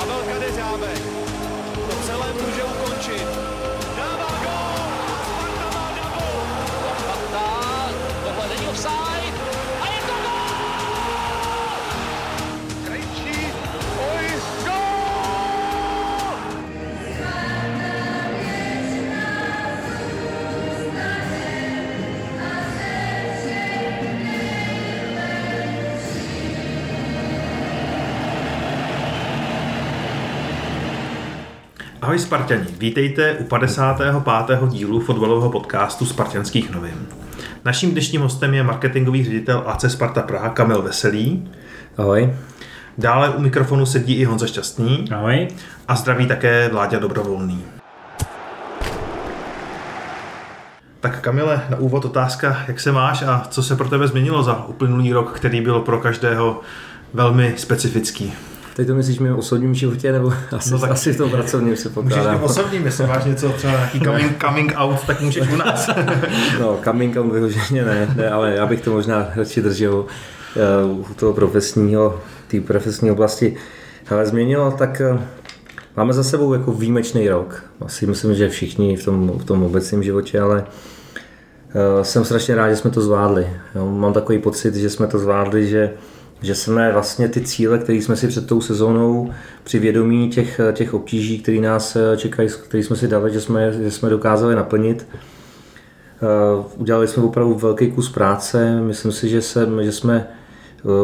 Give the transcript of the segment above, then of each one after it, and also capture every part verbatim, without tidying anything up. Pavel Kadeřábek to celé může ukončit. Dává gól! Sparta má double! Sparta, tohle není offside a je to gól! Krejčí, oj, gól! Ahoj Sparťani, vítejte u padesátého pátého dílu fotbalového podcastu Spartanských novin. Naším dnešním hostem je marketingový ředitel A C Sparta Praha Kamil Veselý. Ahoj. Dále u mikrofonu sedí i Honza Šťastný. Ahoj. A zdraví také Vláďa Dobrovolný. Tak Kamile, na úvod otázka, jak se máš a co se pro tebe změnilo za uplynulý rok, který byl pro každého velmi specifický? Teď to myslíš mým osobním životě, nebo asi, no tak, asi v tom pracovním se pokládám. Můžeš mým osobním, jestli máš něco, třeba nějaký coming, coming out, tak můžeš u nás. No, coming out vyhoženě ne, ne, ale já bych to možná radši držel uh, u toho profesního, té profesní oblasti. Ale změnilo, tak uh, máme za sebou jako výjimečný rok. Asi myslím, že všichni v tom, v tom obecném životě, ale uh, jsem strašně rád, že jsme to zvládli. Jo, mám takový pocit, že jsme to zvládli, že že jsme vlastně ty cíle, které jsme si před tou sezónou při vědomí těch, těch obtíží, které nás čekají, které jsme si dali, že jsme, že jsme dokázali naplnit. Udělali jsme opravdu velký kus práce, myslím si, že, jsem, že jsme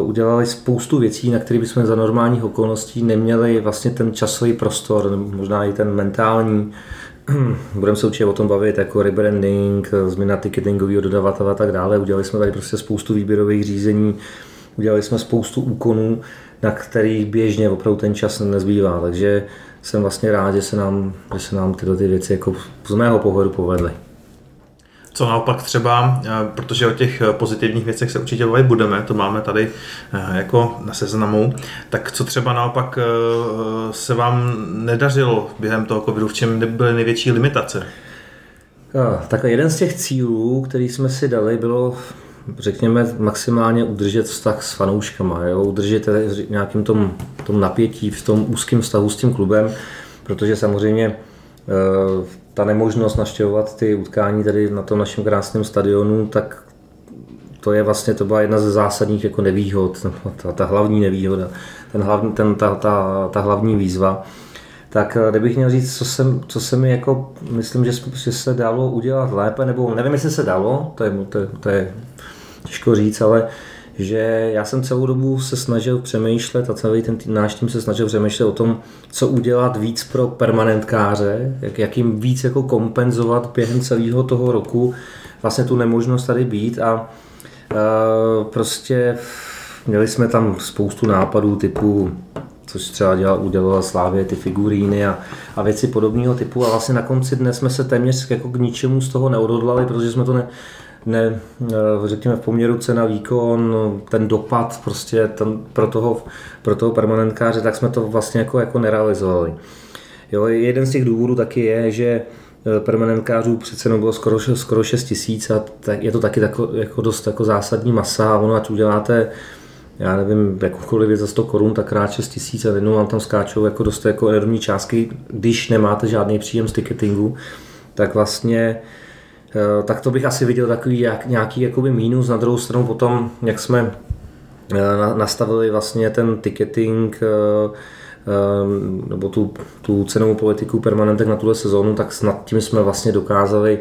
udělali spoustu věcí, na které bychom za normálních okolností neměli vlastně ten časový prostor, možná i ten mentální. Budeme se určitě o tom bavit, jako rebranding, změna ticketingového dodavatele a tak dále. Udělali jsme tady prostě spoustu výběrových řízení, udělali jsme spoustu úkonů, na kterých běžně opravdu ten čas nezbývá, takže jsem vlastně rád, že se nám, že se nám tyhle ty věci jako z mého pohledu povedly. Co naopak třeba, protože o těch pozitivních věcech se určitě bavit budeme, to máme tady jako na seznamu, tak co třeba naopak se vám nedařilo během toho covidu, v čem byly největší limitace? Tak jeden z těch cílů, který jsme si dali, bylo řekněme maximálně udržet vztah s fanouškama, jo? Udržet nějakým tom, tom napětí v tom úzkém vztahu s tím klubem, protože samozřejmě e, ta nemožnost navštěvovat ty utkání tady na tom našem krásném stadionu, tak to je vlastně, to byla jedna ze zásadních jako nevýhod, ta, ta hlavní nevýhoda, ten hlavní, ten, ta, ta, ta hlavní výzva. Tak kdybych měl říct, co se, co se mi jako, myslím, že, že se dalo udělat lépe, nebo nevím, jestli se dalo, to je, to, to je těžko říct, ale že já jsem celou dobu se snažil přemýšlet a celý ten tým, náš tým se snažil přemýšlet o tom, co udělat víc pro permanentkáře, jak, jak jim víc jako kompenzovat během celého toho roku vlastně tu nemožnost tady být a, a prostě měli jsme tam spoustu nápadů typu, což třeba dělal, udělala Slavie, ty figuríny a, a věci podobného typu a vlastně na konci dne jsme se téměř jako k ničemu z toho neodhodlali, protože jsme to ne, ne řekněme v poměru cena výkon, ten dopad prostě ten, pro, toho, pro toho permanentkáře, tak jsme to vlastně jako, jako nerealizovali. Jo, jeden z těch důvodů taky je, že permanentkářů přece jenom bylo skoro, skoro šest tisíc a tak, je to taky tako, jako dost jako zásadní masa a ono ať uděláte já nevím, jakoukoliv je za sto korun, tak krát šest tisíc a jednou vám tam skáčou jako dost jako enormní částky, když nemáte žádný příjem z ticketingu, tak vlastně, tak to bych asi viděl takový nějaký jakoby mínus. Na druhou stranu potom, jak jsme nastavili vlastně ten ticketing nebo tu, tu cenovou politiku permanentek na tuhle sezónu, tak snad tím jsme vlastně dokázali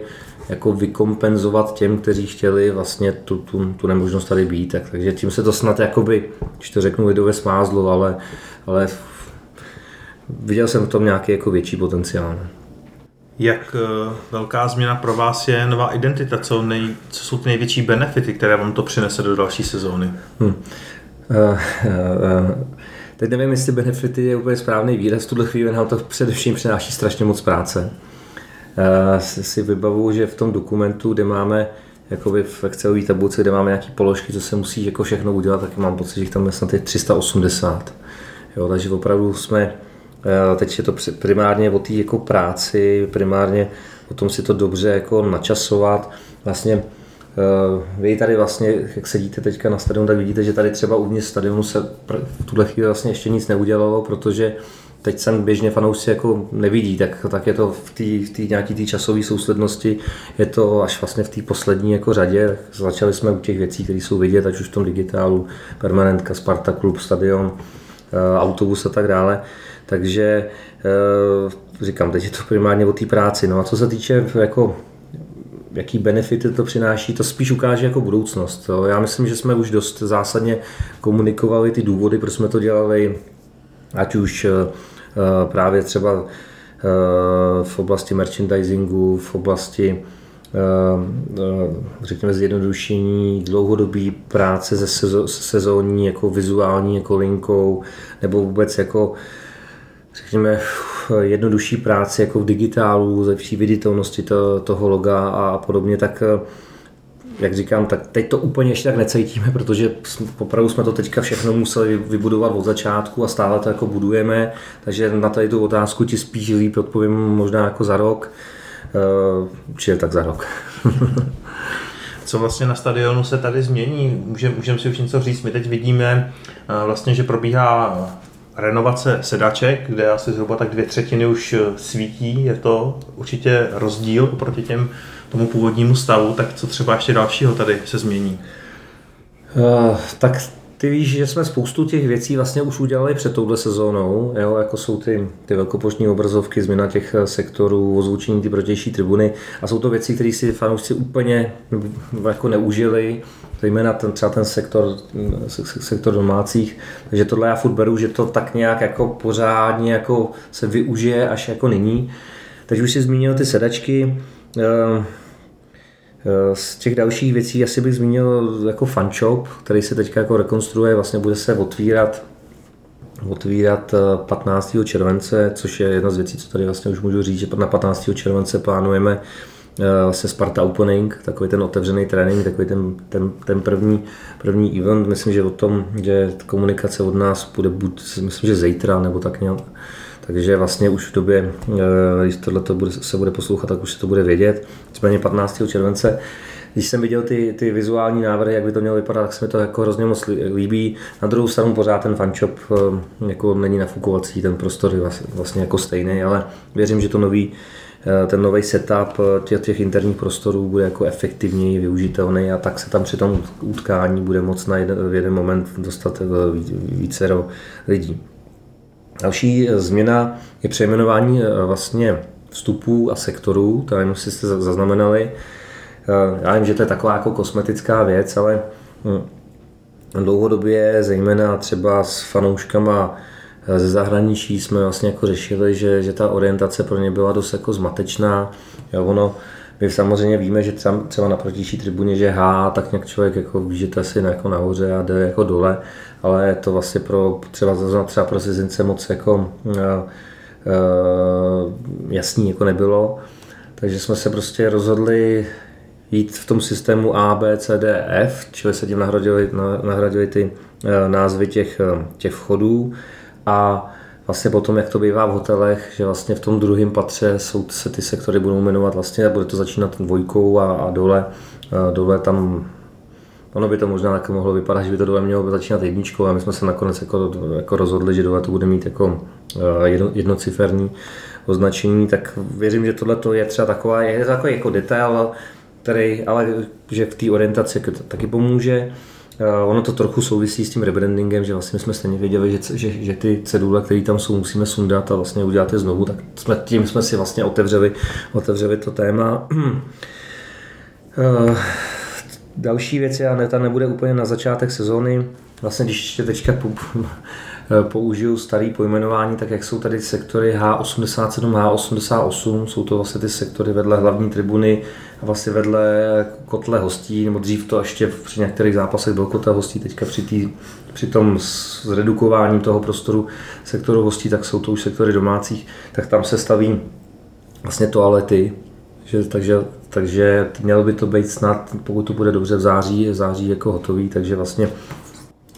jako vykompenzovat těm, kteří chtěli vlastně tu, tu, tu nemožnost tady být. Tak, takže tím se to snad jakoby, když to řeknu lidově, smázlo, ale, ale viděl jsem v tom nějaký jako větší potenciál. Jak velká změna pro vás je nová identita? Co, nej, co jsou ty největší benefity, které vám to přinese do další sezóny? Hmm. Uh, uh, uh. Teď nevím, jestli benefity je úplně správný výraz. V tuhle chvíli nám to především přináší strašně moc práce. Uh, si vybavuju, že v tom dokumentu, kde máme jakoby v Excelové tabulce, kde máme nějaké položky, co se musí jako všechno udělat, tak mám pocit, že tam je snad tři sta osmdesát. Jo, takže opravdu jsme, uh, teď je to primárně o té jako práci, primárně o tom si to dobře jako načasovat. Vlastně uh, vy tady vlastně, jak sedíte teďka na stadionu, tak vidíte, že tady třeba uvnitř stadionu se pr- v tuhle chvíli vlastně ještě nic neudělalo, protože teď sem běžně fanoušci jako nevidí, tak, tak je to v té v té nějaké té časové souslednosti, je to až vlastně v té poslední jako řadě. Začali jsme u těch věcí, které jsou vidět, ať už v tom digitálu, permanentka, Sparta klub, stadion, autobus a tak dále. Takže říkám, teď je to primárně o té práci. No a co se týče jako jaký benefity to přináší, to spíš ukáže jako budoucnost. Jo. Já myslím, že jsme už dost zásadně komunikovali ty důvody, proč jsme to dělali, ať už právě třeba v oblasti merchandisingu, v oblasti řekněme zjednodušení dlouhodobý práce se sezónní jako vizuální jako linkou, nebo vůbec jako řekněme jednodušší práci jako v digitálu, lepší viditelnosti to, toho loga a podobně, tak jak říkám, tak teď to úplně ještě tak necítíme, protože opravdu jsme to teďka všechno museli vybudovat od začátku a stále to jako budujeme, takže na tady tu otázku ti spíš líp odpovím možná jako za rok, určitě tak za rok. Co vlastně na stadionu se tady změní? Můžeme můžem si už něco říct, my teď vidíme vlastně, že probíhá renovace sedaček, kde asi zhruba tak dvě třetiny už svítí, je to určitě rozdíl oproti těm tomu původnímu stavu, tak co třeba ještě dalšího tady se změní? Uh, tak ty víš, že jsme spoustu těch věcí vlastně už udělali před touhle sezónou, jo? Jako jsou ty, ty velkopoštní obrazovky, změna těch sektorů, ozvučení ty protější tribuny a jsou to věci, které si fanoušci úplně jako neužili, zejména ten, třeba ten sektor, sektor domácích, takže tohle já furt beru, že to tak nějak jako pořádně jako se využije až jako nyní. Takže už si zmínil ty sedačky. Z těch dalších věcí asi bych zmínil jako fanshop, který se teďka jako rekonstruuje, vlastně bude se otvírat, otvírat patnáctého července, což je jedna z věcí, co tady vlastně už můžu říct, že na patnáctého července plánujeme vlastně Sparta Opening, takový ten otevřený trénink, takový ten, ten, ten první, první event, myslím, že o tom, že komunikace od nás bude buď, myslím, že zítra nebo tak nějak. Takže vlastně už v době, když tohleto bude, se bude poslouchat, tak už se to bude vědět. Nicméně patnáctého července, když jsem viděl ty, ty vizuální návrhy, jak by to mělo vypadat, tak se mi to jako hrozně moc líbí. Na druhou stranu pořád ten fanshop jako není nafukovací, ten prostor je vlastně jako stejný, ale věřím, že to nový, ten nový setup těch, těch interních prostorů bude jako efektivněji využitelný a tak se tam při tom utkání bude moc na jeden, v jeden moment dostat vícero lidí. Další změna je přejmenování vlastně vstupů a sektorů, to nevím, jestli jste zaznamenali. Já vím, že to je taková jako kosmetická věc, ale dlouhodobě, zejména třeba s fanouškama ze zahraničí, jsme vlastně jako řešili, že, že ta orientace pro ně byla dost jako zmatečná. Jo, ono, my samozřejmě víme, že třeba, třeba na protější tribuně, že há, tak nějak člověk jako ví, že to asi jako nahoře a jde jako dole, ale je to vlastně pro třeba, třeba pro cizince moc jako uh, uh, jasný jako nebylo. Takže jsme se prostě rozhodli jít v tom systému A, B, C, D, F, čili se tím nahradili, nahradili ty uh, názvy těch, těch vchodů a vlastně potom, jak to bývá v hotelech, že vlastně v tom druhém patře jsou, se ty sektory budou jmenovat vlastně, bude to začínat dvojkou a, a dole, a dole tam, ono by to možná tak mohlo vypadat, že by to dole mělo začínat jedničkou a my jsme se nakonec jako, jako rozhodli, že dole to bude mít jako jedno, jednociferní označení, tak věřím, že tohle to je třeba taková, je takový jako detail, který, ale že v té orientaci taky pomůže. Ono to trochu souvisí s tím rebrandingem, že vlastně jsme stejně věděli, že, že, že ty cedule, které tam jsou, musíme sundat a vlastně udělat je znovu, tak jsme, tím jsme si vlastně otevřeli, otevřeli to téma. uh, další věc, já ne, ta nebude úplně na začátek sezóny, vlastně když ještě teďka použiju starý pojmenování, tak jak jsou tady sektory há osmdesát sedm, há osmdesát osm, jsou to vlastně ty sektory vedle hlavní tribuny a vlastně vedle kotle hostí, nebo dřív to ještě při některých zápasech byl kotel hostí, teďka při, tý, při tom zredukováním toho prostoru sektoru hostí, tak jsou to už sektory domácích, tak tam se staví vlastně toalety, že, takže, takže mělo by to být snad, pokud to bude dobře v září, v září jako hotový, takže vlastně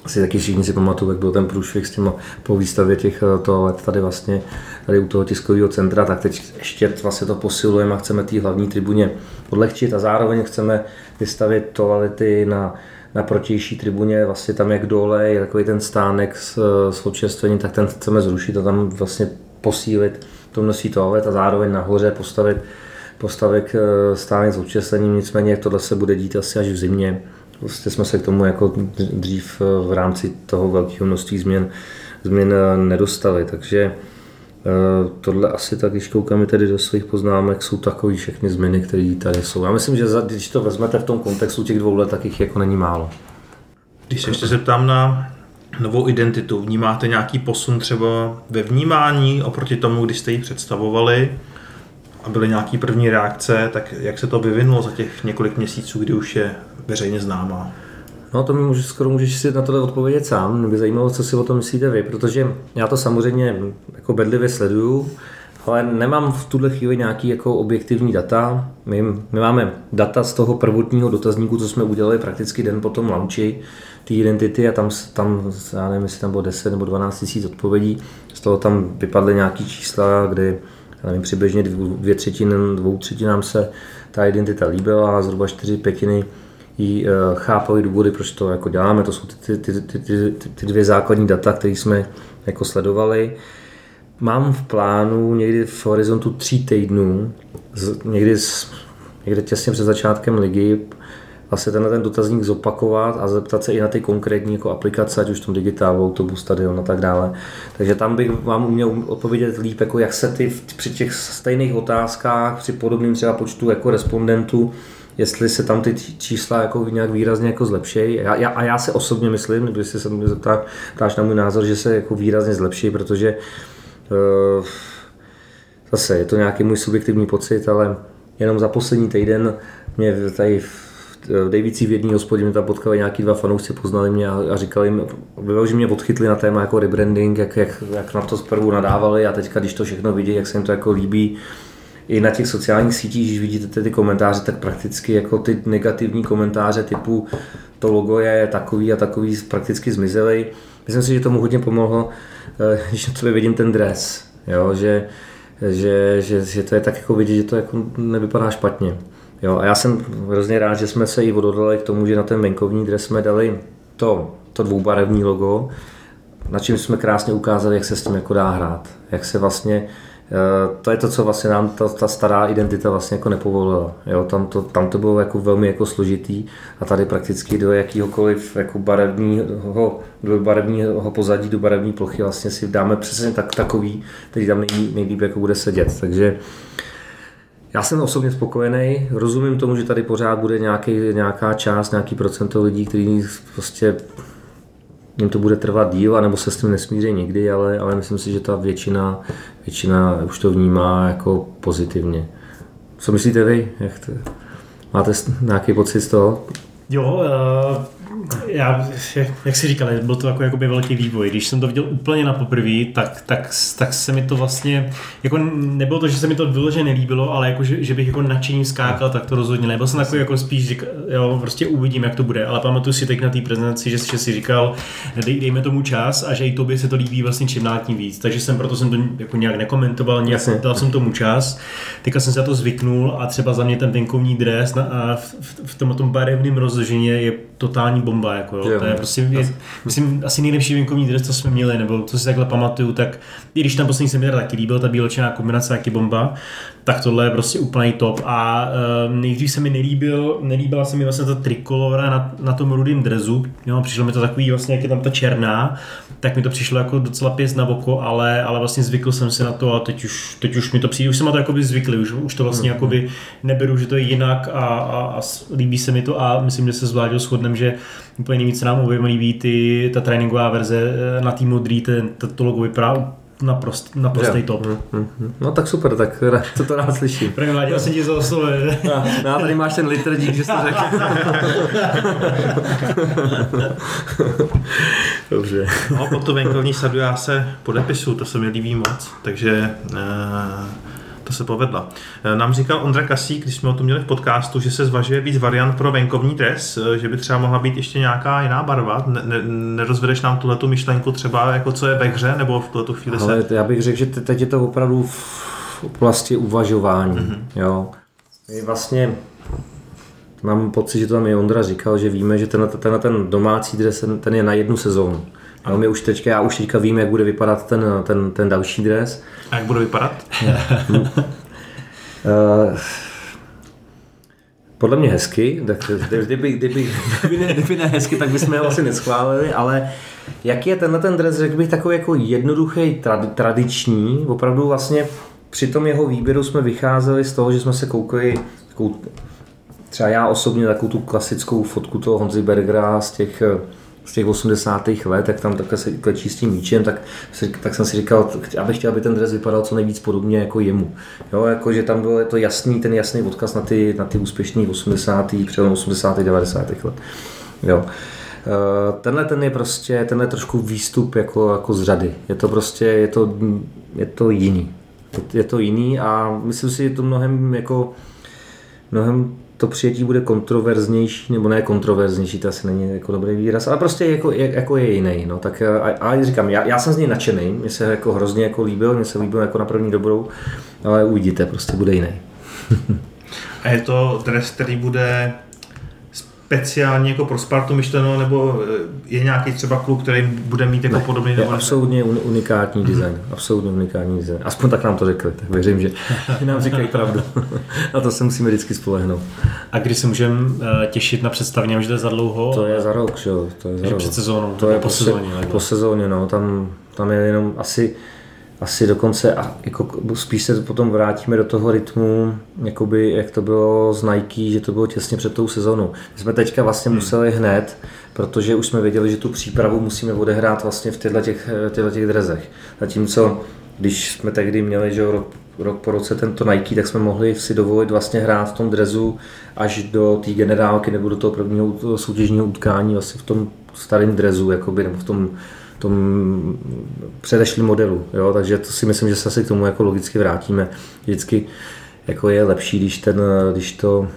asi taky všichni si pamatuju, jak byl ten průšvih s těma po výstavě těch toalet tady vlastně, tady u toho tiskového centra, tak teď ještě vlastně to posilujeme a chceme té hlavní tribuně odlehčit a zároveň chceme vystavit toalety na na protější tribuně, vlastně tam jak dole je takový ten stánek s, s občerstvením, tak ten chceme zrušit a tam vlastně posílit to množství toalet a zároveň nahoře postavit postavek stánek s občerstvením, nicméně tohle se bude dít asi až v zimě. Vlastně jsme se k tomu jako dřív v rámci toho velkého množství změn, změn nedostali, takže tohle asi tak, když koukáme tedy do svých poznámek, jsou takové všechny změny, které tady jsou. Já myslím, že když to vezmete v tom kontextu těch dvou let, tak jich jako není málo. Když se ještě zeptám na novou identitu, vnímáte nějaký posun třeba ve vnímání oproti tomu, když jste ji představovali a byly nějaké první reakce, tak jak se to vyvinulo za těch několik měsíců, kdy už je veřejně známá? No to mi může, skoro můžeš si na tohle odpovědět sám, mě by zajímalo, co si o tom myslíte vy, protože já to samozřejmě jako bedlivě sleduju, ale nemám v tuhle chvíli nějaký jako objektivní data. My, my máme data z toho prvotního dotazníku, co jsme udělali prakticky den po tom launchi té identity a tam, tam, já nevím, jestli tam bylo deset nebo dvanáct tisíc odpovědí, z toho tam vypadly nějaké čísla, kdy já nevím, přibližně dvě třetiny, dvou třetinám se ta identita líbila a zhruba čtyři pětiny i chápali důvody, proč to jako děláme. To jsou ty, ty, ty, ty, ty dvě základní data, které jsme jako sledovali. Mám v plánu někdy v horizontu tří týdnů, někdy, někdy těsně před začátkem ligy, vlastně tenhle ten dotazník zopakovat a zeptat se i na ty konkrétní jako aplikace, ať už tom digitálu, autobus, stadion a tak dále. Takže tam bych vám uměl odpovědět líp, jako jak se ty při těch stejných otázkách, při podobným třeba počtu jako respondentů, jestli se tam ty čísla jako nějak výrazně jako zlepší. A já, a já se osobně myslím, když se mě zeptáš na můj názor, že se jako výrazně zlepší, protože uh, zase je to nějaký můj subjektivní pocit, ale jenom za poslední týden mě tady v Dejvící v jedné hospodě mě tam potkali nějaký dva fanoušci, poznali mě a, a říkali jim, že mě odchytli na téma jako rebranding, jak, jak, jak na to zprvu nadávali a teďka, když to všechno vidí, jak se jim to jako líbí. I na těch sociálních sítích, když vidíte ty, ty komentáře, tak prakticky jako ty negativní komentáře typu to logo je takový a takový prakticky zmizely. Myslím si, že tomu hodně pomohlo, když na sobě vidím ten dres, jo? Že, že, že, že to je tak jako vidět, že to jako nevypadá špatně. Jo, a já jsem hrozně rád, že jsme se i odhodlali k tomu, že na ten venkovní dres jsme dali to, to dvoubarevné logo, na čím jsme krásně ukázali, jak se s tím jako dá hrát, jak se vlastně to je to, co vlastně nám ta, ta stará identita vlastně jako nepovolila. Jo, tam, to, tam to bylo jako velmi jako složitý a tady prakticky do jakýhokoliv jako barevního, do barevního pozadí, do barevní plochy vlastně si dáme přesně tak, takový, který tam nejlíp, nejlíp jako bude sedět. Takže já jsem osobně spokojený, rozumím tomu, že tady pořád bude nějaký, nějaká část, nějaký procento lidí, kteří prostě jim to bude trvat díl, anebo se s tím nesmíří nikdy, ale, ale myslím si, že ta většina, většina už to vnímá jako pozitivně. Co myslíte vy? Jak to, máte nějaký pocit z toho? Jo, já, jak si říkal, byl to jako, jakoby velký vývoj. Když jsem to viděl úplně na poprvé, tak, tak, tak se mi to vlastně, jako nebylo to, že se mi to vyloženě nelíbilo, ale jako, že, že bych jako nadšením skákal, tak to rozhodně nebyl jsem takový jako spíš, říkal, jo, prostě uvidím, jak to bude, ale pamatuju si teď na té prezentaci, že, že si říkal, dej, dejme tomu čas a že i tobě se to líbí vlastně čím dál tím víc, takže jsem proto jsem to jako nějak nekomentoval, nějak dal jsem tomu čas, teďka jsem se na to zvyknul a třeba za mě ten venkovní dres na, a v, v tom, tom barevném rozložení je totální bomba, jako jo. Jo, to je prostě, je, myslím, asi nejlepší venkovní dres, co jsme měli, nebo co si takhle pamatuju, tak i když tam poslední se mi teda taky líbil, ta bílečná kombinace, taky bomba, tak tohle je prostě úplný top a uh, nejdřív se mi nelíbil, nelíbila se mi vlastně ta trikolora na, na tom rudým dresu, jo, přišlo mi to takový vlastně, jak je tam ta černá, tak mi to přišlo jako docela pěst na oko, ale, ale vlastně zvykl jsem se na to a teď už, teď už mi to přijde, už jsem na to jakoby zvyklý, už, už to vlastně jakoby neberu, že to je jinak a, a, a líbí se mi to a myslím, že se zvládil shodnem, že úplně nejvíc se nám oběma líbí ty, ta tréninková verze na tý modrý, ten, to logo vypadá naprost, naprostej top. Mm, mm, mm. No tak super, tak to to rád slyším. První Vládě, já jsem ti za slovo. No, no tady máš ten litr, dík, že jsi to řekl. Dobře. No pod to venkovní sadu já se podepisu, to se mi líbí moc, takže e- to se povedlo. Nám říkal Ondra Kasík, když jsme o tom měli v podcastu, že se zvažuje víc variant pro venkovní dres, že by třeba mohla být ještě nějaká jiná barva. Ne, ne, nerozvedeš nám tuhletu myšlenku třeba, jako co je ve hře, nebo v tuhletu chvíli se... Ale já bych řekl, že teď je to opravdu v oblasti uvažování. Mm-hmm. Jo. Vlastně mám pocit, že to tam i Ondra říkal, že víme, že ten, ten, ten domácí dres, ten je na jednu sezónu. A my už teďka, já už teďka vím, jak bude vypadat ten, ten, ten další dres. A jak bude vypadat? Podle mě hezky, tak kdyby, kdyby, kdyby, ne, kdyby ne hezky, tak bychom ho asi neschválili, ale jak je tenhle ten dres, řekl bych, takový jako jednoduchý, trad, tradiční, opravdu vlastně při tom jeho výběru jsme vycházeli z toho, že jsme se koukali, takovou, třeba já osobně takovou tu klasickou fotku toho Honzy Bergera z těch z těch osmdesátých let, jak tam takhle se klečí s tím míčem, tak, tak jsem si říkal, abych chtěl, aby ten dres vypadal co nejvíc podobně jako jemu. Jo, jako, že tam byl to jasný, ten jasný odkaz na ty, na ty úspěšný osmdesátých přelom osmdesátých devadesátých let. Jo. Tenhle ten je prostě, tenhle trošku výstup jako, jako z řady. Je to prostě, je to, je to jiný. Je to jiný a myslím si, že to mnohem jako, mnohem to přijetí bude kontroverznější, nebo ne kontroverznější, to asi není jako dobrý výraz, ale prostě jako, jako je jiný. No. Tak a, a říkám, já, já jsem z něj nadšený, mě se jako hrozně jako líbil, mě se líbil jako na první dobrou, ale uvidíte, prostě bude jiný. A je to dres, který bude speciálně jako pro Spartu myšleno, nebo je nějaký třeba klub, který bude mít jako ne, podobný? Ne, absolutně unikátní design, mm-hmm. absolutně unikátní design. Aspoň tak nám to řekli, tak věřím, že nám říkají pravdu. Na to se musíme vždycky spolehnout. A když se můžeme těšit na představení, že to je za dlouho? To je za rok, že jo. To je za rok. Před sezónou, to je po sezóně. Po sezóně, no, tam, tam je jenom asi... Asi dokonce, jako spíš se potom vrátíme do toho rytmu, jakoby, jak to bylo z Nike, že to bylo těsně před tou sezónou. My jsme teďka vlastně hmm. museli hned, protože už jsme věděli, že tu přípravu musíme odehrát vlastně v těchto těch, těch drezech. Zatímco, když jsme tehdy měli že rok, rok po roce tento Nike, tak jsme mohli si dovolit vlastně hrát v tom drezu až do té generálky nebo do toho prvního toho soutěžního utkání vlastně v tom starém drezu, jakoby, nebo v tom tom předešlým modelu, jo? Takže to si myslím, že se asi k tomu jako logicky vrátíme. Vždycky jako je lepší, když, ten, když to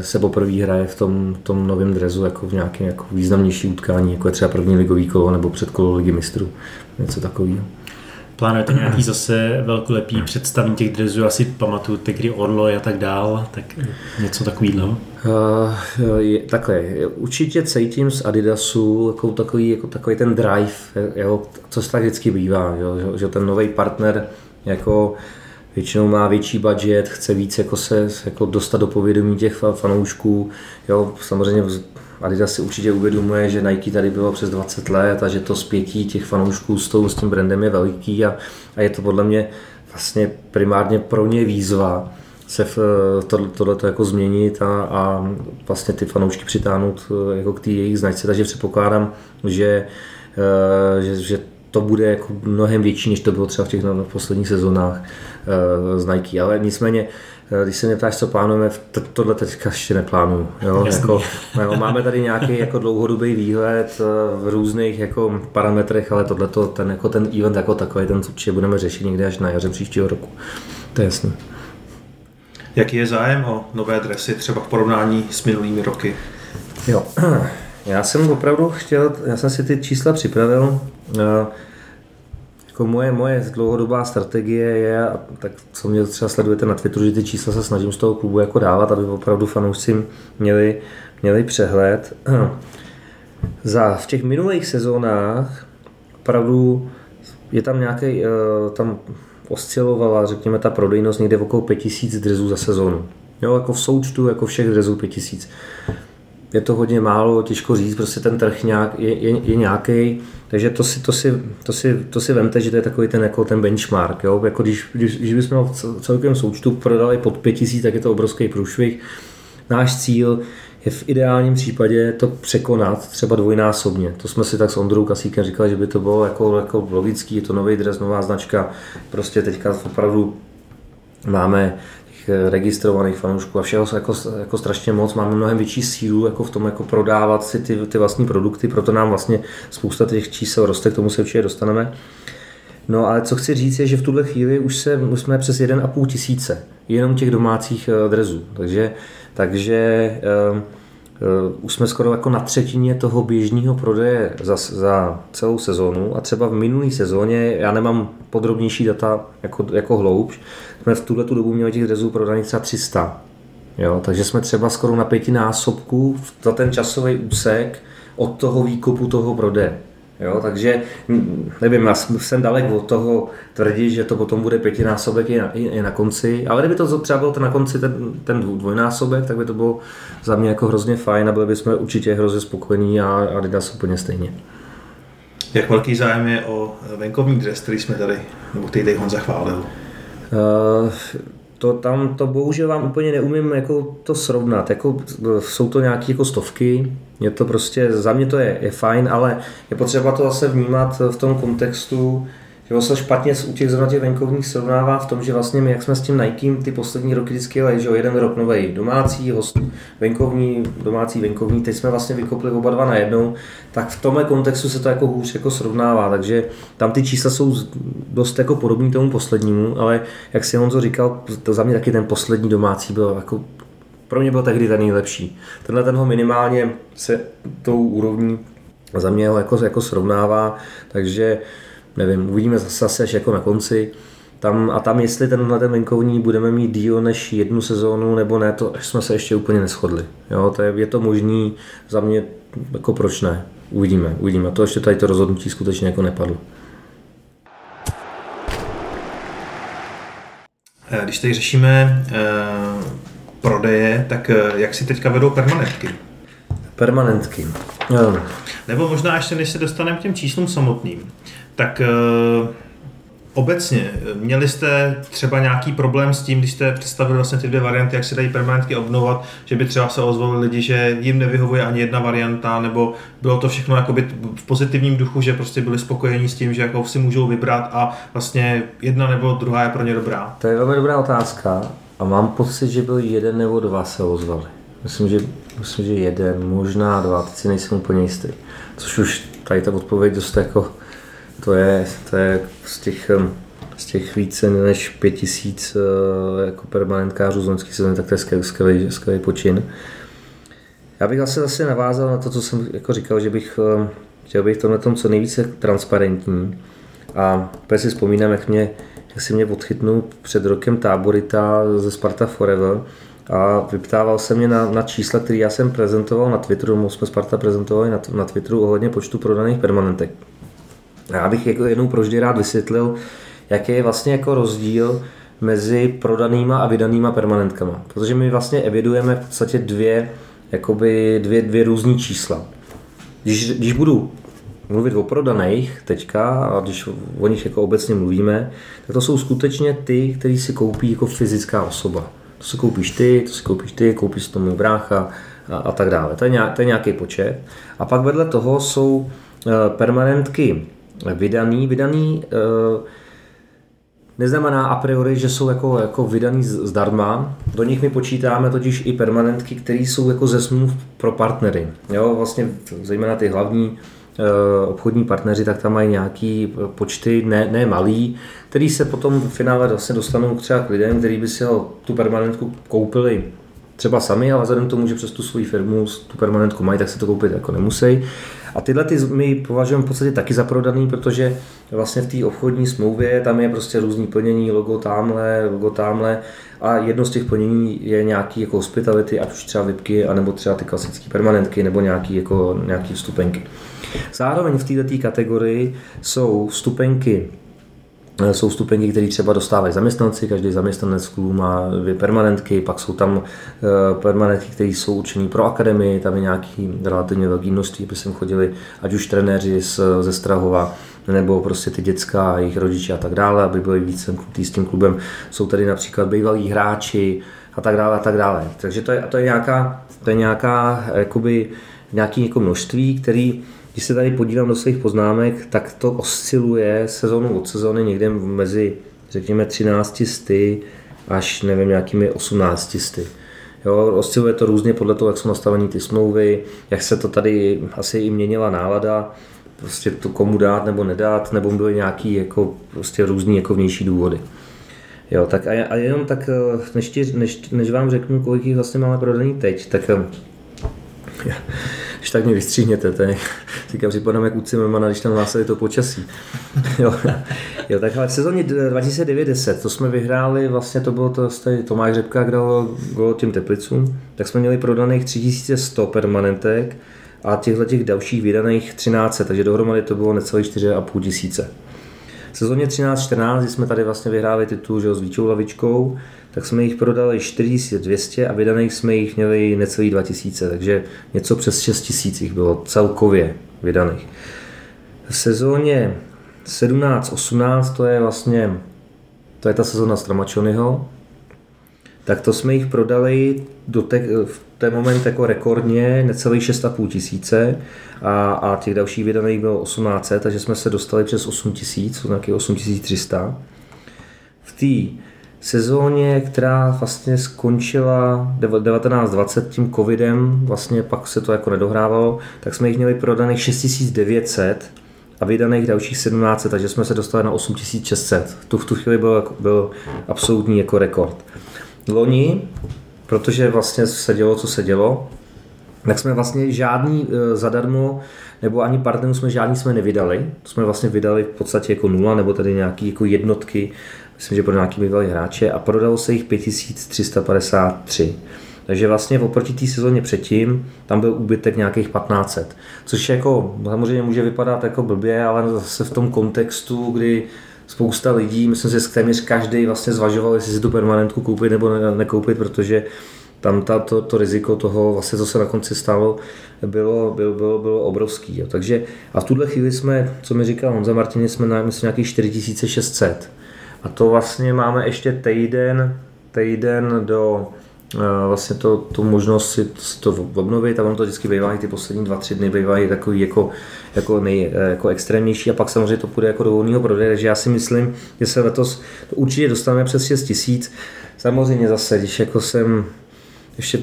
se poprvé hraje v tom, tom novém drezu jako v nějakém jako významnější utkání, jako je třeba první ligový kolo nebo předkolo Ligy mistrů, něco takového. Plánujete nějaký zase velkolepý představení těch drezů, asi pamatuju Tigry, Orloji a tak dál, tak něco takového? Uh, je, takhle, určitě cítím z Adidasu jako takový, jako takový ten drive, jo, co se tak vždycky bývá, jo, že ten nový partner jako většinou má větší budget, chce víc jako se jako dostat do povědomí těch fanoušků, jo, samozřejmě Adidas si určitě uvědomuje, že Nike tady bylo přes dvacet let a že to spětí těch fanoušků s, tou, s tím brandem je veliký a, a je to podle mě vlastně primárně pro ně výzva se v, to, tohleto jako změnit a, a vlastně ty fanoušky přitáhnout jako k té jejich značce, takže předpokládám, že, že, že to bude jako mnohem větší, než to bylo třeba v těch posledních sezónách z Nike, ale nicméně když se mě ptáš, co plánujeme, tohle teďka ještě neplánuju. Jo? Jako, jo, máme tady nějaký jako dlouhodobý výhled v různých jako parametrech, ale tohleto, ten, jako ten event jako takový, ten určitě budeme řešit někde až na jaře příštího roku. To je jasný. Jaký je zájem o nové dresy, třeba v porovnání s minulými roky? Jo, já jsem opravdu chtěl, já jsem si ty čísla připravil. Moje, moje dlouhodobá strategie je, tak co mě třeba sledujete na Twitteru, že ty čísla se snažím z toho klubu jako dávat, aby opravdu fanoušci měli, měli přehled. Za, v těch minulých sezónách opravdu je tam nějaký, tam oscilovala, řekněme, ta prodejnost někde okolo pět tisíc drezů za sezónu. Jo, jako v součtu, jako všech drezů pět tisíc. Je to hodně málo, těžko říct, prostě ten trh nějak, je, je, je nějaký, takže to si, to, si, to, si, to si vemte, že to je takový ten, jako ten benchmark, jo? Jako když, když, když bychom ho v celkovém součtu prodali pod pět tisíc, tak je to obrovský průšvih. Náš cíl je v ideálním případě to překonat třeba dvojnásobně. To jsme si tak s Ondrou Kasíkem říkali, že by to bylo jako, jako logický, je to nový dres, nová značka, prostě teďka opravdu máme registrovaných fanoušků a všeho jako, jako strašně moc, máme mnohem větší sílu jako v tom jako prodávat si ty, ty vlastní produkty, proto nám vlastně spousta těch čísel roste, k tomu se určitě dostaneme. No ale co chci říct je, že v tuhle chvíli už, se, už jsme přes jedna a půl tisíce jenom těch domácích drezů, takže, takže uh, uh, už jsme skoro jako na třetině toho běžného prodeje za, za celou sezónu a třeba v minulý sezóně, já nemám podrobnější data jako, jako hloubš, jsme v tuhletu dobu měli těch drezů prodaných třeba tři sta. Jo, takže jsme třeba skoro na pětinásobku za ten časový úsek od toho výkupu toho prodeje. Jo, takže nevím, já jsem dalek od toho tvrdit, že to potom bude pětinásobek i na, i na konci, ale kdyby to třeba bylo to na konci ten, ten dvojnásobek, tak by to bylo za mě jako hrozně fajn a byli bychom určitě hrozně spokojení a Adidas úplně stejně. Jak velký zájem je o venkovní dres, který jsme tady, nebo který tady Honza chválil? Uh, To tam to bohužel vám úplně neumím jako to srovnat. Jako, jsou to nějaké jako stovky, je to prostě, za mě to je, je fajn, ale je potřeba to zase vnímat v tom kontextu, že vlastně špatně u těch zrovna těch venkovních srovnává v tom, že vlastně my, jak jsme s tím Nikem ty poslední roky vždycky jeli, že jeden rok novej domácí, host, venkovní, domácí, venkovní, teď jsme vlastně vykopli oba dva najednou, tak v tomhle kontextu se to jako hůř jako srovnává, takže tam ty čísla jsou dost jako podobný tomu poslednímu, ale jak si Honzo říkal, to za mě taky ten poslední domácí byl jako, pro mě byl tehdy ten nejlepší. Tenhle ten ho minimálně se tou úrovní za mě jako, jako srovnává, takže nevím, uvidíme zase, zase až jako na konci. Tam, a tam, jestli tenhle ten venkovní budeme mít díl než jednu sezónu nebo ne, to až jsme se ještě úplně neshodli. Jo, to je, je to možný, za mě jako proč ne. Uvidíme, uvidíme. To ještě tady to rozhodnutí skutečně jako nepadlo. Když tady řešíme e, prodeje, tak jak si teďka vedou permanentky? Permanentky. Jo. Nebo možná ještě než se dostaneme k těm číslům samotným. Tak obecně, měli jste třeba nějaký problém s tím, když jste představili vlastně ty dvě varianty, jak se dají permanentky obnovovat, že by třeba se ozvali lidi, že jim nevyhovuje ani jedna varianta, nebo bylo to všechno jakoby v pozitivním duchu, že prostě byli spokojení s tím, že jako si můžou vybrat a vlastně jedna nebo druhá je pro ně dobrá? To je velmi dobrá otázka a mám pocit, že byl jeden nebo dva se ozvali. Myslím, že, myslím, že jeden, možná dva, teď si nejsem úplně jistý. Což už tady ta odpověď dost jako To je, to je z, těch, z těch více než pět tisíc jako permanentkářů z loňských sezóny, tak to je skvělý, skvělý počin. Já bych asi zase navázal na to, co jsem jako říkal, že bych chtěl být v tomhle tom co nejvíce transparentní. A teď si vzpomínám, jak, mě, jak si mě odchytnul před rokem táborita ze Sparta Forever a vyptával se mě na, na čísla, které já jsem prezentoval na Twitteru, my jsme Sparta prezentovali na, na Twitteru ohledně počtu prodaných permanentek. Já bych jako jednou proždy rád vysvětlil, jaký je vlastně jako rozdíl mezi prodanýma a vydanýma permanentkama. Protože my vlastně evidujeme v podstatě dvě, jakoby dvě, dvě různý čísla. Když, když budu mluvit o prodaných teďka, a když o nich jako obecně mluvíme, tak to jsou skutečně ty, který si koupí jako fyzická osoba. To si koupíš ty, to si koupíš ty, koupíš to můj brácha a, a tak dále. To je, nějak, to je nějaký počet. A pak vedle toho jsou permanentky Vydaný, vydaný e, neznamená a priori, že jsou jako, jako vydaný zdarma. Do nich my počítáme totiž i permanentky, které jsou jako ze smluv pro partnery. Jo, vlastně zejména ty hlavní e, obchodní partneři, tak tam mají nějaký počty, ne, ne malý, který se potom v finále vlastně dostanou třeba k lidem, který by si ho, tu permanentku koupili třeba sami, ale vzhledem k tomu, že přes tu svou firmu tu permanentku mají, tak se to koupit jako nemusí. A tyhle ty my považujeme v podstatě taky za prodaný, protože vlastně v té obchodní smlouvě tam je prostě různý plnění, logo támhle, logo támhle a jedno z těch plnění je nějaký jako hospitality, ať už třeba vipky, anebo třeba ty klasické permanentky, nebo nějaký, jako, nějaký vstupenky. Zároveň v této kategorii jsou vstupenky, jsou vstupenky, které třeba dostávají zaměstnanci, každý zaměstnanec klubu má dvě permanentky, pak jsou tam permanentky, které jsou určené pro akademii, tam je nějaký relativně velký množství, aby sem chodili ať už trenéři z, ze Strahova, nebo prostě ty děcka, jejich rodiče a tak dále, aby byli víc s tím klubem. Jsou tady například bývalí hráči a tak dále a tak dále. Takže to je, to je nějaká, to je nějaká jakoby, nějaký jako množství, který když se tady podívám do svých poznámek, tak to osciluje sezónu od sezóny někde mezi, řekněme, třinácti sty až, nevím, nějakými osmnácti sty. Jo, osciluje to různě podle toho, jak jsou nastavení ty smlouvy, jak se to tady asi i měnila nálada, prostě to komu dát nebo nedát, nebo byly nějaký jako, prostě různý jako vnější důvody. Jo, tak a, a jenom tak, než, než, než vám řeknu, kolik jich vlastně máme prodaný teď, tak když tak mě vystříhněte, to je, říkám, připadám jak u Cimemana, když tam hlásili to počasí. Jo. Jo, tak ale v sezóně dva tisíce devět deset, to jsme vyhráli, vlastně to bylo to, Tomáš Řepka, kde gol těm Teplicům, tak jsme měli prodaných tři tisíce sto permanentek a těchto těch dalších vydaných třináct set, takže dohromady to bylo necelých čtyři a půl tisíce. V sezóně třináct čtrnáct, kdy jsme tady vlastně vyhráli titul, že, s Víčou Lavičkou, tak jsme jich prodali čtyři tisíce dvě stě a vydaných jsme jich měli necelých dva tisíce, takže něco přes šest tisíc jich bylo celkově vydaných. V sezóně sedmnáct osmnáct, to je vlastně, to je ta sezóna Stramačonyho, tak to jsme jich prodali do te, v ten moment jako rekordně necelých šest a půl tisíce a, a těch dalších vydaných bylo osmnáct set, takže jsme se dostali přes osm tisíc, nějaký osm tisíc tři sta. V té sezóně, která vlastně skončila devatenáct dvacet tím covidem, vlastně pak se to jako nedohrávalo, tak jsme jich měli prodaných šest tisíc devět set a vydaných dalších sedmnáct set, takže jsme se dostali na osm tisíc šest set. Tu v tu chvíli byl, byl absolutní jako rekord. Loni, protože vlastně se dělo, co se dělo, tak jsme vlastně žádný e, zadarmo, nebo ani partnerů jsme žádný jsme nevydali. To jsme vlastně vydali v podstatě jako nula, nebo tady nějaké jako jednotky, myslím, že pro nějaký bývalý hráče, a prodalo se jich pět tisíc tři sta padesát tři. Takže vlastně oproti té sezóně předtím, tam byl úbytek nějakých patnáct set. Což jako samozřejmě může vypadat jako blbě, ale zase v tom kontextu, kdy spousta lidí, myslím, že téměř každý vlastně zvažoval, jestli si tu permanentku koupit nebo ne- nekoupit, protože tam ta, to, to riziko toho, vlastně, co se na konci stalo, bylo, bylo, bylo, bylo obrovský. Jo. Takže a v tuhle chvíli jsme, co mi říkal Honza Martin, jsme na, myslím, nějakých čtyři tisíce šest set. A to vlastně máme ještě týden, týden do vlastně to, tu možnost si to obnovit, a ono to vždycky bývají, ty poslední dva, tři dny bývají takový jako, jako, nej, jako extrémnější, a pak samozřejmě to půjde jako do volného prodeje, takže já si myslím, že se letos to určitě dostaneme přes šest tisíc. Samozřejmě zase, když jako jsem, ještě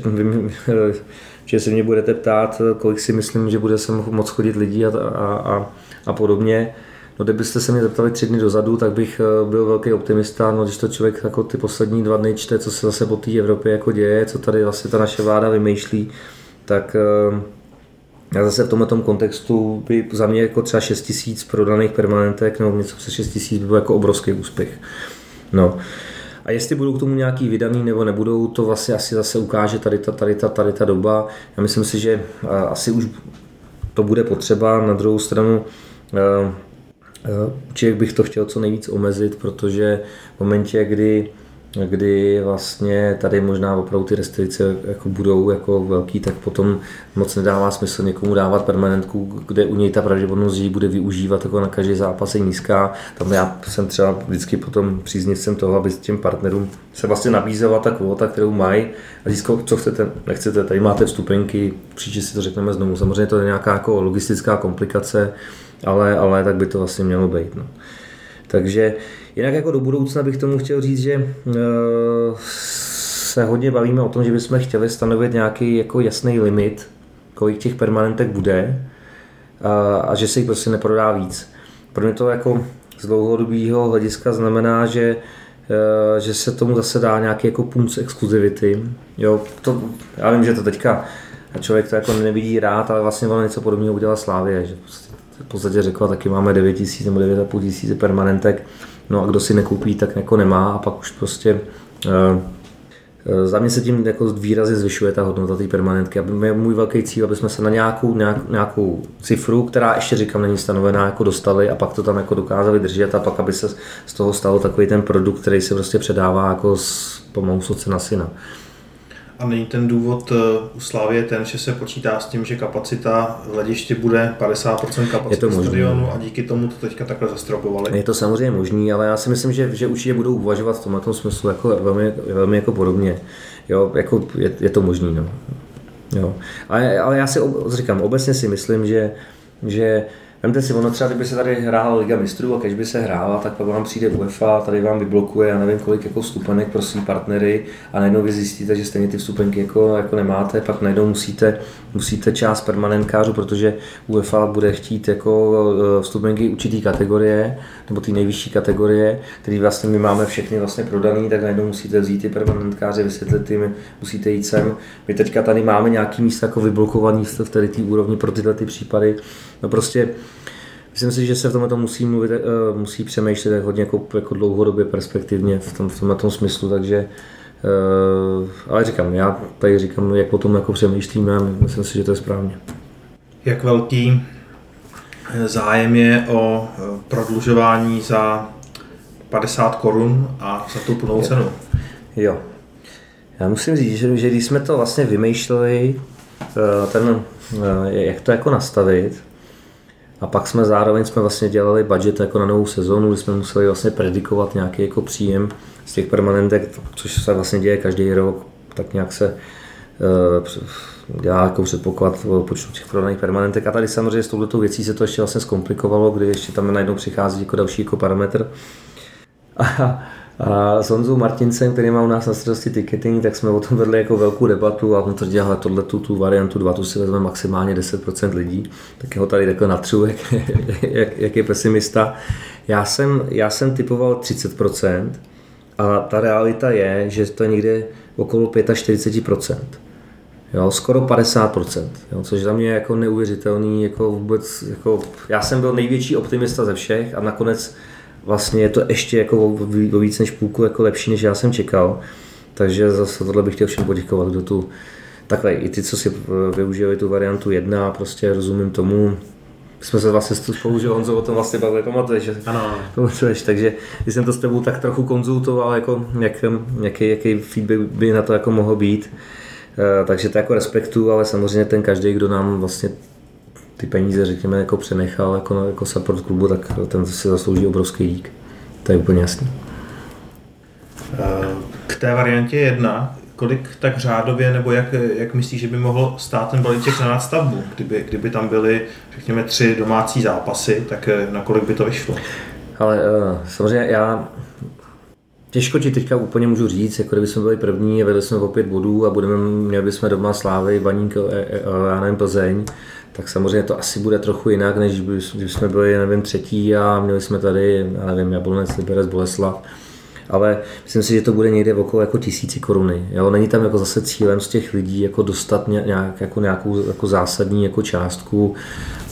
že se mě budete ptát, kolik si myslím, že bude sem moc chodit lidí a, a, a, a podobně. No, kdybyste se mě zeptali tři dny dozadu, tak bych byl velký optimista, no, když to člověk jako ty poslední dva dny čte, co se zase po té Evropě jako děje, co tady vlastně ta naše vláda vymýšlí, tak já zase v tomhle tom kontextu by za mě jako třeba šest tisíc prodaných permanentek nebo něco přes šest tisíc by byl jako obrovský úspěch. No. A jestli budou k tomu nějaký vydaný nebo nebudou, to vlastně asi zase ukáže tady ta, tady ta, tady ta doba. Já myslím si, že asi už to bude potřeba. Na druhou stranu člověk bych to chtěl co nejvíc omezit, protože v momentě, kdy, kdy vlastně tady možná opravdu ty restrikce jako budou jako velký, tak potom moc nedává smysl někomu dávat permanentku, kde u něj ta pravděpodobnost, že ji bude využívat jako na každý zápas, je nízká. Tam já jsem třeba vždycky potom příznivcem toho, aby těm partnerům se vlastně nabízela ta kvota, kterou mají, a získou, co chcete, nechcete, tady máte vstupenky, příště si to řekneme znovu. Samozřejmě to je nějaká jako logistická komplikace, Ale, ale tak by to vlastně mělo být. No. Takže jinak jako do budoucna bych tomu chtěl říct, že e, se hodně bavíme o tom, že bychom chtěli stanovit nějaký jako jasný limit, kolik těch permanentek bude, a, a že se jich prostě neprodá víc. Pro mě to jako z dlouhodobého hlediska znamená, že, e, že se tomu zase dá nějaký jako punc exkluzivity. Jo, to, já vím, že to teďka člověk to jako nevidí rád, ale vlastně ono něco podobného udělala Slavia, že prostě v podstatě řekla, taky máme devět tisíc nebo devět a půl tisíce permanentek, no a kdo si nekoupí, tak jako nemá, a pak už prostě e, e, za mě se tím jako výrazně zvyšuje ta hodnota té permanentky. Můj velký cíl, aby jsme se na nějakou, nějak, nějakou cifru, která ještě říkám není stanovená, jako dostali, a pak to tam jako dokázali držet, a pak aby se z toho stalo takový ten produkt, který se prostě předává jako z pomalu soce na syna. A není ten důvod u Slavie ten, že se počítá s tím, že kapacita hlediště bude padesát procent kapacity stadionu a díky tomu to teďka takhle zastropovali? Je to samozřejmě možný, ale já si myslím, že, že určitě budou uvažovat v tomhle smyslu jako velmi, velmi jako podobně. Jo, jako je, je to možný. No. Jo. Ale, ale já si ob, říkám, obecně si myslím, že, že vemte si, ono třeba, kdyby se tady hrála Liga mistrů a když by se hrála, tak pak vám přijde UEFA, tady vám vyblokuje, já nevím kolik jako vstupenek pro svý partnery, a najednou vy zjistíte, že stejně ty vstupenky jako, jako nemáte, pak najednou musíte, musíte část permanentkářů, protože UEFA bude chtít jako vstupenky určitý kategorie, nebo ty nejvyšší kategorie, který vlastně my máme všechny vlastně prodaný, tak najednou musíte vzít ty permanentkáře, vysvětlit jim, musíte jít sem. My teďka tady máme nějaký místa jako vyblokovaný v té úrovni pro tyhle ty případy. No prostě Myslím si, že se v tomhle tom musí, mluvit, musí přemýšlet hodně jako, jako dlouhodobě perspektivně v, tom, v tomhle tom smyslu, takže ale říkám, já tady říkám, jak o tom jako přemýšlíme, myslím si, že to je správně. Jak velký zájem je o prodlužování za padesát korun a za tu plnou cenu? Jo. Já musím říct, že, že když jsme to vlastně vymýšleli, ten, jak to jako nastavit, a pak jsme zároveň jsme vlastně dělali budget jako na novou sezonu, kdy jsme museli vlastně predikovat nějaký jako příjem z těch permanentek, což se vlastně děje každý rok, tak nějak se uh, dělá jako předpoklad o počtu těch prodaných permanentek. A tady samozřejmě s touto věcí se to ještě vlastně zkomplikovalo, kdy ještě tam najednou přichází jako další jako parametr. A, a s Honzou Martincem, který má u nás na starosti ticketing, tak jsme o tom vedli jako velkou debatu a on to dělal tohle tu, tu variantu dva, tu si vezme maximálně deset procent lidí, tak ho tady takhle natřu, jak, jak, jak je pesimista. Já jsem, já jsem typoval třicet procent a ta realita je, že to je někde okolo čtyřicet pět procent. Jo, skoro padesát procent, jo, což za mě je jako neuvěřitelný, jako vůbec, jako, já jsem byl největší optimista ze všech a nakonec vlastně je to ještě jako o víc než půlku jako lepší, než já jsem čekal. Takže zase tohle bych chtěl všem poděkovat, kdo tu takhle i ty, co si využili tu variantu jedna, prostě rozumím tomu. Jsme se vlastně spolu, že Honzo o tom vlastně bavili, pamatuješ? Ano. Pamatuješ, takže když jsem to s tebou tak trochu konzultoval, jako jak, jaký, jaký feedback by na to jako mohlo být. Takže to jako respektuju, ale samozřejmě ten každý, kdo nám vlastně ty peníze, řekněme, jako přenechal jako, jako support klubu, tak ten si zaslouží obrovský dík. To je úplně jasný. K té variantě jedna, kolik tak řádově, nebo jak, jak myslíš, že by mohl stát ten balíček na nástavbu? Kdyby, kdyby tam byly, řekněme, tři domácí zápasy, tak na kolik by to vyšlo? Ale samozřejmě já těžko ti teďka úplně můžu říct, jako kdyby jsme byli první a vedli jsme o pět bodů a budeme, měli bychom doma Slávy, Baník, já nevím, Plzeň, tak samozřejmě to asi bude trochu jinak, než když jsme byli, nevím, třetí a měli jsme tady, já nevím, Jablonec, Liberec, Boleslav. Ale myslím si, že to bude někde okolo jako tisíci koruny. Jo? Není tam jako zase cílem z těch lidí jako dostat nějak, jako nějakou jako zásadní jako částku.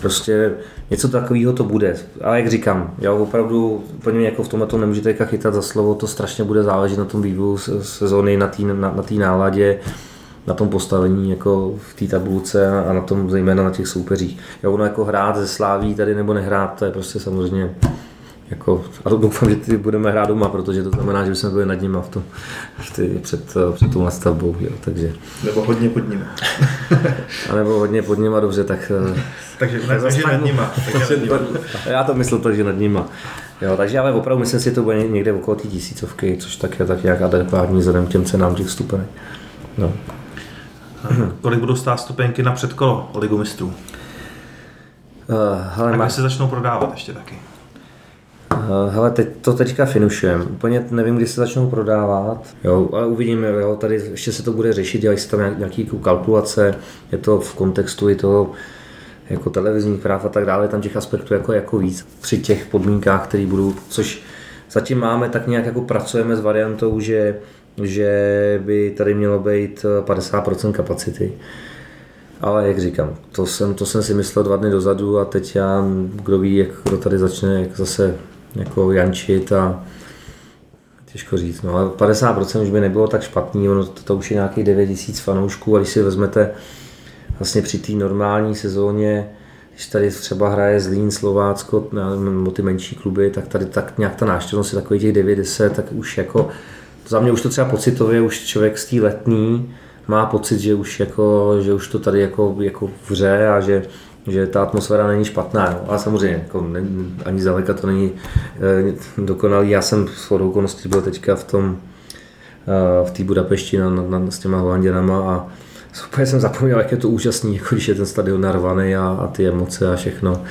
Prostě něco takového to bude. Ale jak říkám, já opravdu úplně jako v tomhle to nemůžu teďka chytat za slovo, to strašně bude záležet na tom vývoji sezóny, na té na, na náladě, na tom postavení jako v té tabulce a na tom zejména na těch soupeřích. Jo, ono jako hrát ze Slaví tady nebo nehrát, to je prostě samozřejmě jako, a to doufám, že ty budeme hrát doma, protože to znamená, že bychom byli nad nima v tom, v ty, před, před tou nastavbou, jo, takže. Nebo hodně pod nima. A nebo hodně pod nima, dobře, tak. takže tak, takže nad nima. Takže nad nima. Já to myslel tak, že nad nima. Jo, takže ale opravdu myslím si, že to bude někde okolo té tisícovky, což tak je tak nějak adekvátní vzhledem k těm cenám těch vstupenek. No. Kolik budou stát stupenky na předkolo o Ligu mistrů? Uh, a má... se začnou prodávat ještě taky? Uh, hele, teď, to teďka finišujem. Úplně nevím, kdy se začnou prodávat. Jo, ale uvidíme, jo, tady ještě se to bude řešit, dělají se tam nějaké kalkulace, je to v kontextu i toho jako televizních práv a tak dále, tam těch aspektů jako, jako víc. Při těch podmínkách, které budou, což zatím máme, tak nějak jako pracujeme s variantou, že že by tady mělo být padesát procent kapacity. Ale jak říkám, to jsem, to jsem si myslel dva dny dozadu a teď já, kdo ví, jak, kdo tady začne jak zase jako jančit a těžko říct. No, ale padesát procent už by nebylo tak špatný, ono to, to už je nějakých devět tisíc fanoušků a když si vezmete vlastně při té normální sezóně, když tady třeba hraje Zlín, Slovácko, nebo ty menší kluby, tak tady tak nějak ta návštěvnost je takových těch devět deset, tak už jako za mě už to třeba pocitově, už člověk z té letní má pocit, že už, jako, že už to tady jako, jako vře a že, že ta atmosféra není špatná. Jo. Ale samozřejmě, jako ne, ani zdaleka to není e, dokonalý. Já jsem shodou okolností byl teďka v tom, e, v té Budapešti na, na, na, s těma Holanděnama a super jsem zapomněl, jak je to úžasný, jako když je ten stadion narvaný a, a ty emoce a všechno.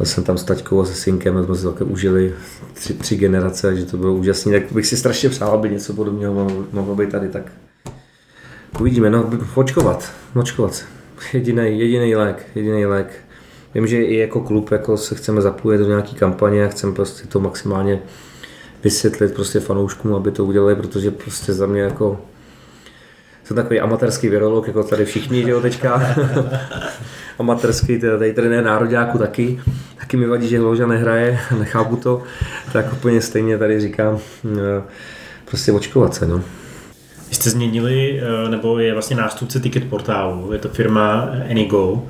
Já jsem tam s taťkou a se synkem, jsme se také užili tři, tři generace, takže to bylo úžasné. Tak bych si strašně přál, aby něco podobného mohlo, mohlo být tady, tak uvidíme, no, očkovat, očkovat se, jedinej, jedinej lék, jedinej lék. Vím, že i jako klub jako se chceme zapojit do nějaký kampaně a chceme prostě to maximálně vysvětlit prostě fanouškům, aby to udělali, protože prostě za mě jako jsem takový amatérský virolog, jako tady všichni, že jo, teďka. Amatérský, tady trenér nároďáku taky. Taky mi vadí, že Hloža nehraje, nechápu to, tak úplně stejně tady říkám, prostě očkovat se. No. Vy jste změnili, nebo je vlastně nástupce Ticketportálu, je to firma Enigoo,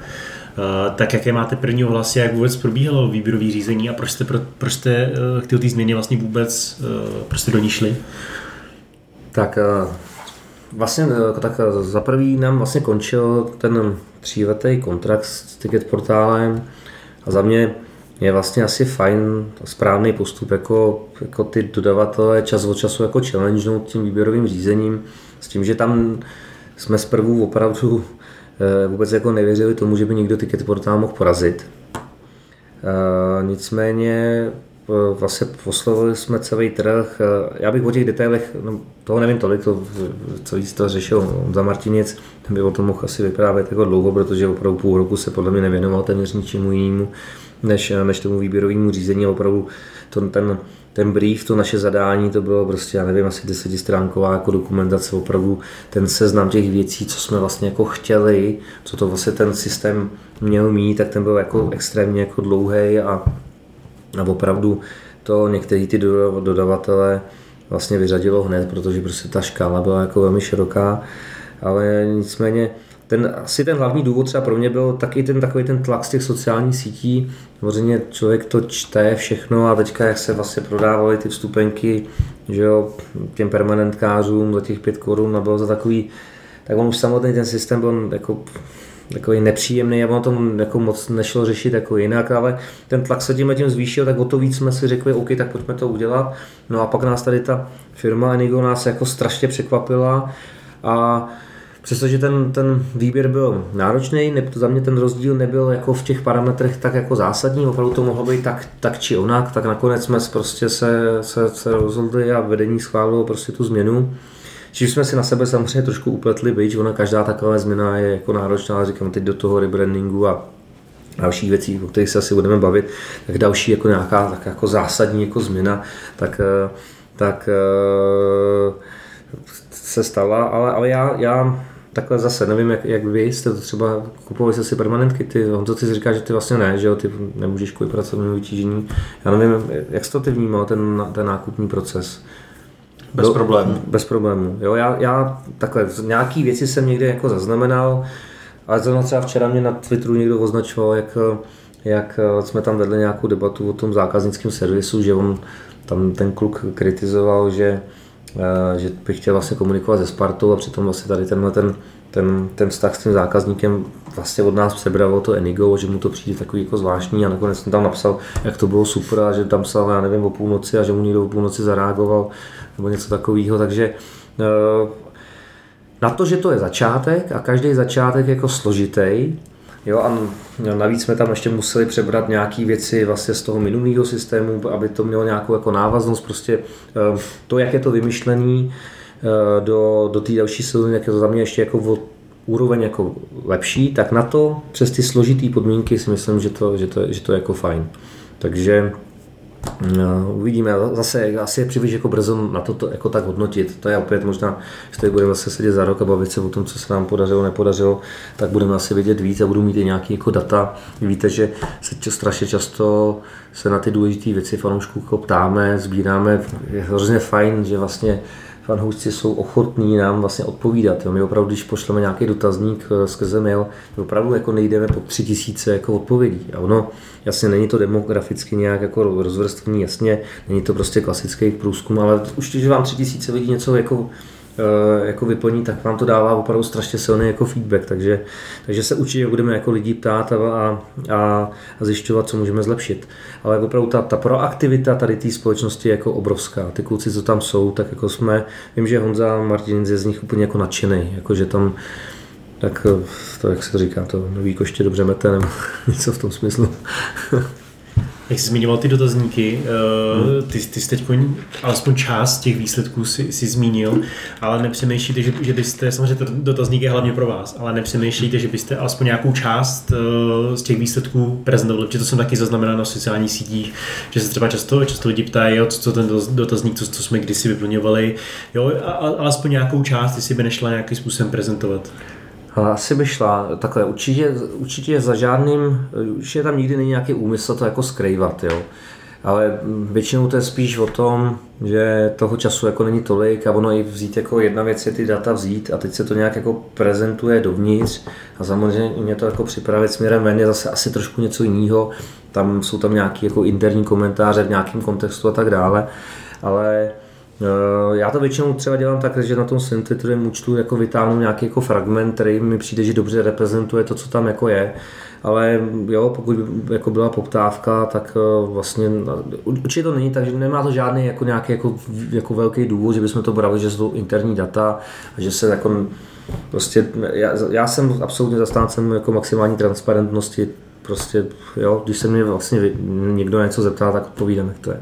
tak jaké máte první ohlasy, jak vůbec probíhalo výběrový řízení a proč jste, pro, proč jste k té změně vlastně vůbec prostě do ní šli? Tak vlastně tak za prvý nám vlastně končil ten tříletý kontrakt s Ticketportálem a za mě je vlastně asi fajn správný postup jako, jako ty dodavatele čas od času jako challengenout tím výběrovým řízením s tím, že tam jsme zprvu opravdu vůbec jako nevěřili tomu, že by někdo Ticketportál mohl porazit. Nicméně vlastně oslovili jsme celý trh. Já bych o těch detailech, no, toho nevím tolik, to, co jsi to řešil Honza Martinic, ten by o tom mohl asi vyprávět jako dlouho, protože opravdu půl roku se podle mě nevěnoval téměř ničemu jinému, než, než tomu výběrovému řízení. Opravdu to, ten, ten brief, to naše zadání, to bylo prostě, já nevím, asi desetistránková jako dokumentace, opravdu ten seznam těch věcí, co jsme vlastně jako chtěli, co to vlastně ten systém měl mít, tak ten byl jako extrémně jako dlouhý a A opravdu to některý ty dodavatele vlastně vyřadilo hned, protože prostě ta škála byla jako velmi široká, ale nicméně ten, asi ten hlavní důvod třeba pro mě byl taky ten takový ten tlak z těch sociálních sítí. Samozřejmě člověk to čte všechno a teďka jak se vlastně prodávaly ty vstupenky, že jo, těm permanentkářům za těch pět korun a bylo za takový, tak on už samotný ten systém byl jako takový nepříjemný a ono to jako moc nešlo řešit jako jinak, ale ten tlak se tímhle tím zvýšil, tak o to víc jsme si řekli, OK, tak pojďme to udělat. No a pak nás tady ta firma Enigoo nás jako strašně překvapila a přestože ten, ten výběr byl náročný, ne, za mě ten rozdíl nebyl jako v těch parametrech tak jako zásadní, opravdu to mohlo být tak, tak či onak, tak nakonec jsme prostě se, se, se rozhodli a vedení schválilo prostě tu změnu. Čím jsme si na sebe samozřejmě trošku upletli bič, ona každá taková změna je jako náročná, říkám teď do toho rebrandingu a dalších věcí, o kterých se asi budeme bavit, tak další jako nějaká tak jako zásadní jako změna, tak, tak se stala, ale, ale já, já takhle zase nevím, jak, jak vy jste to třeba, kupovali jste si permanentky, ty, Honzo, ty si říká, že ty vlastně ne, že jo, ty nemůžeš kvůli pracovnímu vytížení, já nevím, jak jste to ty vnímal, ten, ten nákupní proces? Bez problémů. Bez problémů. Jo, já, já takhle, nějaký věci jsem někde jako zaznamenal, ale zrovna třeba včera mě na Twitteru někdo označoval, jak, jak jsme tam vedli nějakou debatu o tom zákaznickém servisu, že on tam ten kluk kritizoval, že, že by chtěl vlastně komunikovat se Spartou a přitom vlastně tady tenhle ten, ten, ten vztah s tím zákazníkem vlastně od nás přebralo to Enigoo, že mu to přijde takový jako zvláštní a nakonec jsem tam napsal, jak to bylo super a že tam psal, já nevím, o půlnoci a že mu někdo o půlnoci zareagoval nebo něco takového, takže na to, že to je začátek a každý začátek jako složitý, jo, a navíc jsme tam ještě museli přebrat nějaké věci vlastně z toho minulého systému, aby to mělo nějakou jako návaznost, prostě to, jak je to vymyšlený do, do té další sezóny, jak je to za mě ještě jako o úroveň jako lepší, tak na to přes ty složitý podmínky si myslím, že to, že to, že to je jako fajn. Takže no, uvidíme, zase asi je příliš jako brzo na to, to jako tak hodnotit, to je opět možná, že tady budeme zase sedět za rok a bavit se o tom, co se nám podařilo, nepodařilo, tak budeme asi vědět víc a budou mít i nějaké jako data. Víte, že se strašně často se na ty důležité věci fanoušků jako ptáme, sbíráme, je hrozně fajn, že vlastně fanoušci jsou ochotní nám vlastně odpovídat. Jo. My opravdu, když pošleme nějaký dotazník skrze mail, opravdu jako nejdeme po tři tisíce jako odpovědí. A ono, jasně, není to demograficky nějak jako rozvrstvený, jasně, není to prostě klasický průzkum, ale už když vám tři tisíce lidí něco jako, jako vyplní, tak vám to dává opravdu strašně silný jako feedback. Takže, takže se určitě budeme jako lidi ptát a, a, a zjišťovat, co můžeme zlepšit. Ale opravdu ta, ta proaktivita tady té společnosti je jako obrovská. Ty kluci, co tam jsou, tak jako jsme, vím, že Honza Martinic je z nich úplně jako nadšený, jako že tam tak to, jak se říká, to nový koště dobře mete, nebo něco v tom smyslu. Jak jsi zmiňoval ty dotazníky, ty, ty jsi teď alespoň část těch výsledků si, si zmínil, ale nepřemýšlíte, že, že byste, samozřejmě ten dotazník je hlavně pro vás, ale nepřemýšlíte, že byste alespoň nějakou část z těch výsledků prezentovali, protože to jsem taky zaznamenal na sociálních sítích, že se třeba často, často lidi ptají, jo, co, co ten dotazník, co, co jsme kdysi vyplňovali, jo, a, a, alespoň nějakou část, jestli by nešla nějakým způsobem prezentovat. Asi by šla, takhle, určitě, určitě za žádným, určitě tam nikdy není nějaký úmysl to jako skrývat, jo. Ale většinou to je spíš o tom, že toho času jako není tolik a ono i vzít jako jedna věc je ty data vzít a teď se to nějak jako prezentuje dovnitř a samozřejmě to jako připravit směrem ven je zase asi trošku něco jiného. Tam jsou tam nějaké jako interní komentáře v nějakém kontextu a tak dále, ale já to většinou třeba dělám tak, že na tom syntetovém účtu jako vytáhnu nějaký jako fragment, který mi přijde, že dobře reprezentuje to, co tam jako je. Ale jo, pokud by jako byla poptávka, tak vlastně určitě to není tak, že nemá to žádný jako nějaký jako, jako velký důvod, že bychom to brali, že jsou interní data a že se jako prostě, já, já jsem absolutně zastáncem jako maximální transparentnosti, prostě jo, když se mě vlastně někdo něco zeptá, tak odpovídám, jak to je.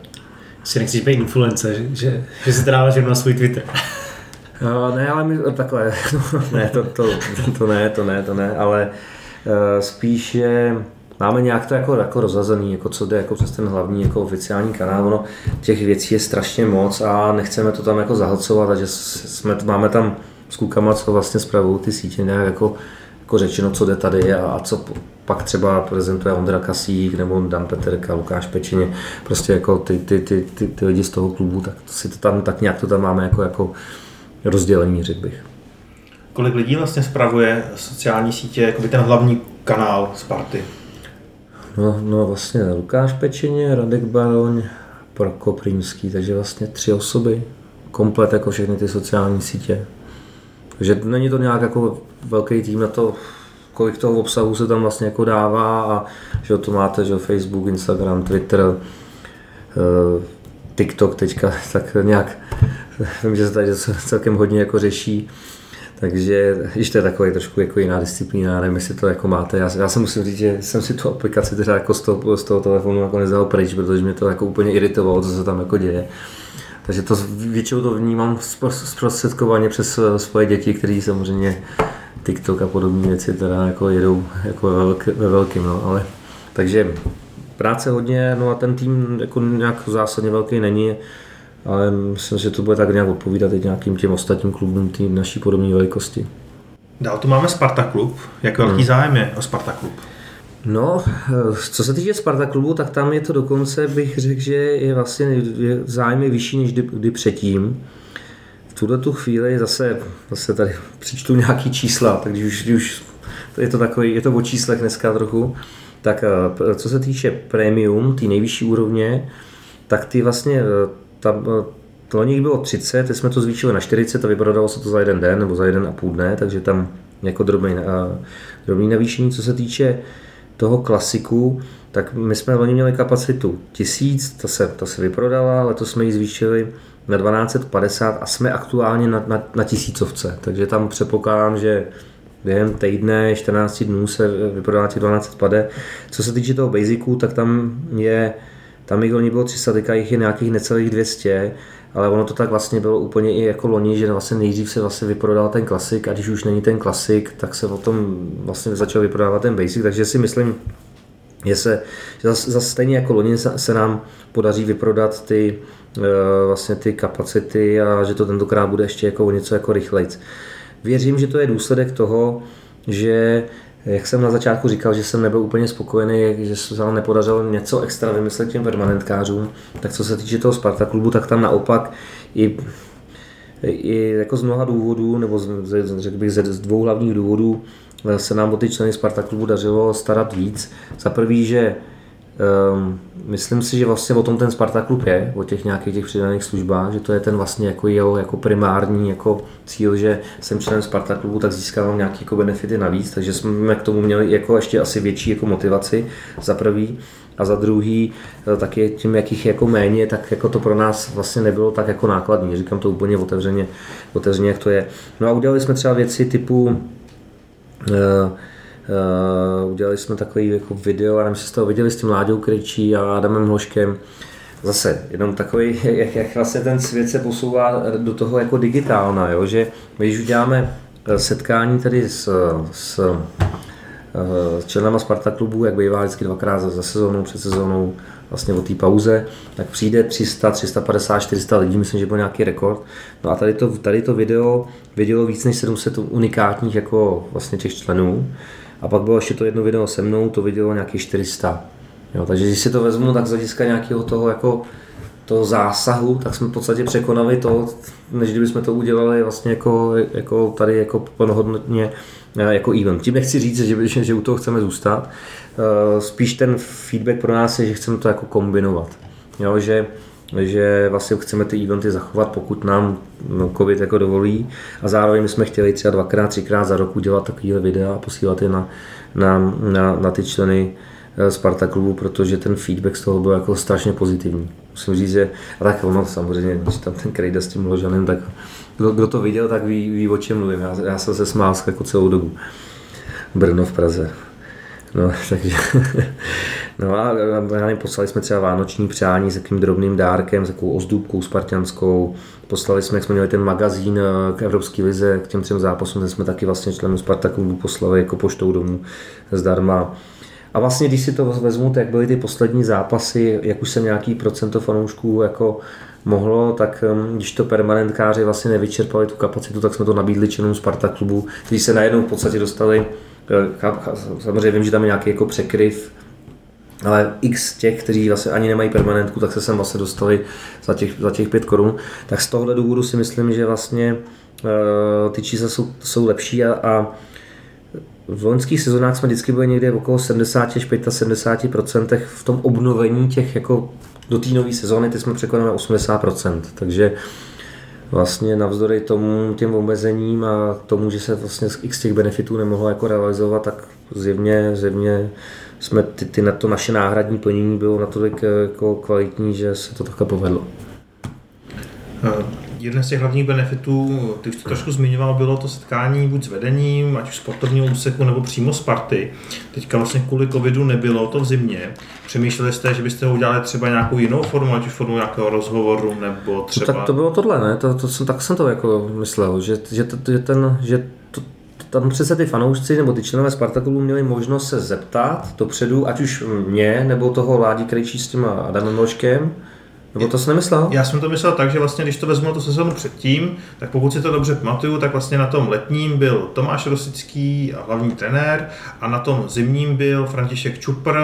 Že nechceš být influencer, že, že, že se dáváš jenom na svůj Twitter. No, ne, ale my, takhle, no, ne, to, to, to ne, to ne, to ne, ale uh, spíš je, máme nějak to jako, jako rozhazený, jako co jde jako přes ten hlavní jako oficiální kanál, ono těch věcí je strašně moc a nechceme to tam jako zahlcovat, takže jsme, máme tam s klukama, co vlastně zpravují ty sítě, nějak jako, jako řečeno, co jde tady a, a co pak třeba prezentuje Ondra Kasík nebo Dan Peterka, Lukáš Pečení, prostě jako ty, ty, ty, ty, ty lidi z toho klubu, tak si to tam tak nějak to tam máme jako, jako rozdělení, řekl bych. Kolik lidí vlastně spravuje sociální sítě, jakoby ten hlavní kanál Sparty? No, no vlastně Lukáš Pečení, Radek Baroň, Prokop Rímský, takže vlastně tři osoby, komplet jako všechny ty sociální sítě. Takže není to nějak jako velký tým na to, kolik toho obsahu se tam vlastně jako dává a že to máte, že Facebook, Instagram, Twitter, TikTok teďka, tak nějak vím, že se tady celkem hodně jako řeší, takže ještě to je takový trošku jako jiná disciplína, nevím, jestli to jako máte, já, já se musím říct, že jsem si tu aplikaci teda jako z toho, z toho telefonu jako nezdal pryč, protože mě to jako úplně iritovalo, co se tam jako děje. Takže to většinou to vnímám zprostředkovaně přes svoje děti, které samozřejmě TikTok a podobné věci teda jako jedou jako ve, velký, ve velkým, no, ale takže práce hodně, no a ten tým jako nějak zásadně velký není, ale myslím, že to bude tak nějak odpovídat i nějakým těm ostatním klubům té naší podobné velikosti. Dál tu máme Sparta klub, jak velký hmm. zájem je o Sparta klub? No, co se týče Sparta klubu, tak tam je to dokonce, bych řekl, že je vlastně je zájem je vyšší než kdy, kdy předtím. V tuhle tu chvíli zase, zase tady přičtu nějaký čísla, takže už, už je to takový, je to o číslech dneska trochu. Tak co se týče premium, ty nejvyšší úrovně, tak ty vlastně, tam, to o nich bylo třicet, teď jsme to zvýšili na čtyřicet a vyprodalo se to za jeden den nebo za jeden a půl dne, takže tam jako drobný, drobný navýšení. Co se týče toho klasiku, tak my jsme loni měli kapacitu tisíc, ta se, ta se vyprodala, letos jsme ji zvýšili na dvanáct set padesát a jsme aktuálně na, na, na tisícovce, takže tam předpokládám, že během týdne, čtrnáct dnů se vyprodá těch dvanáct set padesát. Co se týče toho basicu, tak tam je, tam jich loni bylo tři sta, teďka jich je nějakých necelých dvě stě, ale ono to tak vlastně bylo úplně i jako loni, že vlastně nejdřív se vlastně vyprodal ten klasik a když už není ten klasik, tak se potom vlastně začal vyprodávat ten basic, takže si myslím, že se že zase, zase stejně jako loni se nám podaří vyprodat ty vlastně ty kapacity a že to tentokrát bude ještě jako něco jako rychlejc. Věřím, že to je důsledek toho, že jak jsem na začátku říkal, že jsem nebyl úplně spokojený, že se nám nepodařilo něco extra vymyslet těm permanentkářům, tak co se týče toho Sparta klubu, tak tam naopak i, i jako z mnoha důvodů, nebo z, řekl bych, z dvou hlavních důvodů se nám o ty členy Sparta klubu dařilo starat víc. Za prvý, že Um, myslím si, že vlastně o tom ten Sparta klub je, o těch nějakých těch přidaných službách, že to je ten vlastně jako jeho jako primární jako cíl, že jsem členem Sparta klubu, tak získávám nějaké jako benefity navíc, takže jsme k tomu měli jako ještě asi větší jako motivaci za prvý a za druhý taky tím, jakých jako méně, tak jako to pro nás vlastně nebylo tak jako nákladní, říkám to úplně otevřeně, otevřeně jak to je. No a udělali jsme třeba věci typu uh, Uh, udělali jsme takový jako video, a nevím, jestli jste ho viděli, s tím Láďou Krejčí a Adamem Hložkem. Zase jenom takový, jak, jak vlastně ten svět se posouvá do toho jako digitálna, jo? Že my když uděláme setkání tady s, s uh, členama Sparta klubu, jak bývá vždycky dvakrát za sezónou, před sezónou, vlastně o té pauze, tak přijde tři sta, tři sta padesát, čtyři sta lidí, myslím, že byl nějaký rekord. No a tady to, tady to video vidělo víc než sedm set unikátních jako vlastně těch členů. A pak bylo ještě to jedno video se mnou, to vidělo nějakých čtyři sta. Jo, takže když si to vezmu, tak z hlediska nějakého toho jako toho zásahu, tak jsme v podstatě překonali to, než kdybychom to udělali vlastně jako, jako tady jako plnohodnotně jako event. Tím nechci říct, že, že, že u toho chceme zůstat. Spíš ten feedback pro nás je, že chceme to jako kombinovat. Jo, že, že vlastně chceme ty eventy zachovat, pokud nám covid jako dovolí, a zároveň my jsme chtěli třeba dvakrát, třikrát za rok udělat takovýhle videa a posílat je na, na, na, na ty členy Sparta klubu, protože ten feedback z toho byl jako strašně pozitivní. Musím říct, že a tak ono samozřejmě, když tam ten Krejda s tím Ložanem, tak kdo, kdo to viděl, tak ví, ví o čem mluvím. Já, já jsem se smál jako celou dobu. Brno v Praze. No, takže, no a já nevím, poslali jsme třeba vánoční přání s takovým drobným dárkem, s takovou ozdůbkou spartianskou. Poslali jsme, jak jsme měli ten magazín k Evropské lize, k těm třem zápasům, ten jsme taky vlastně členům Sparta klubu poslali jako poštou domů zdarma. A vlastně, když si to vezmu, tak byly ty poslední zápasy, jak už jsem nějaký procento fanoušků jako mohlo, tak když to permanentkáři vlastně nevyčerpali tu kapacitu, tak jsme to nabídli členům Sparta klubu, kteří se najednou v podstatě dostali, samozřejmě vím, že tam je nějaký jako překryv, ale x těch, kteří vlastně ani nemají permanentku, tak se sem vlastně dostali za těch, za těch pět korun. Tak z tohohle důvodu si myslím, že vlastně ty čísla jsou, jsou lepší a, a v loňských sezónách jsme vždycky byli někde okolo sedmdesát až sedmdesát pět procent v tom obnovení těch jako do té nové sezóny, ty jsme překonali osmdesát procent, takže vlastně navzdory tomu, těm omezením a tomu, že se vlastně z těch benefitů nemohlo jako realizovat, tak zjevně, zjevně jsme ty, ty na to naše náhradní plnění bylo natolik jako kvalitní, že se to takhle povedlo. Jeden z těch hlavních benefitů, ty už to trošku zmiňoval, bylo to setkání buď s vedením, ať už sportovního úseku, nebo přímo Sparty. Teďka vlastně kvůli covidu nebylo to v zimě. Přemýšleli jste, že byste ho udělali třeba nějakou jinou formu, ať už formu nějakého rozhovoru, nebo třeba... No tak to bylo tohle, ne? To, to jsem, tak jsem to jako myslel, že, že, to, že, ten, že to, tam přece ty fanoušci nebo ty členové Sparta klubu měli možnost se zeptat dopředu, ať už mě, nebo toho Ládi Krejčí s těma Adamem Hložkem. Nebo to jsi nemyslel? Já jsem to myslel tak, že vlastně, když to vezmu tu sezonu předtím, tak pokud si to dobře pamatuju, tak vlastně na tom letním byl Tomáš Rosický, hlavní trenér, a na tom zimním byl František Čupr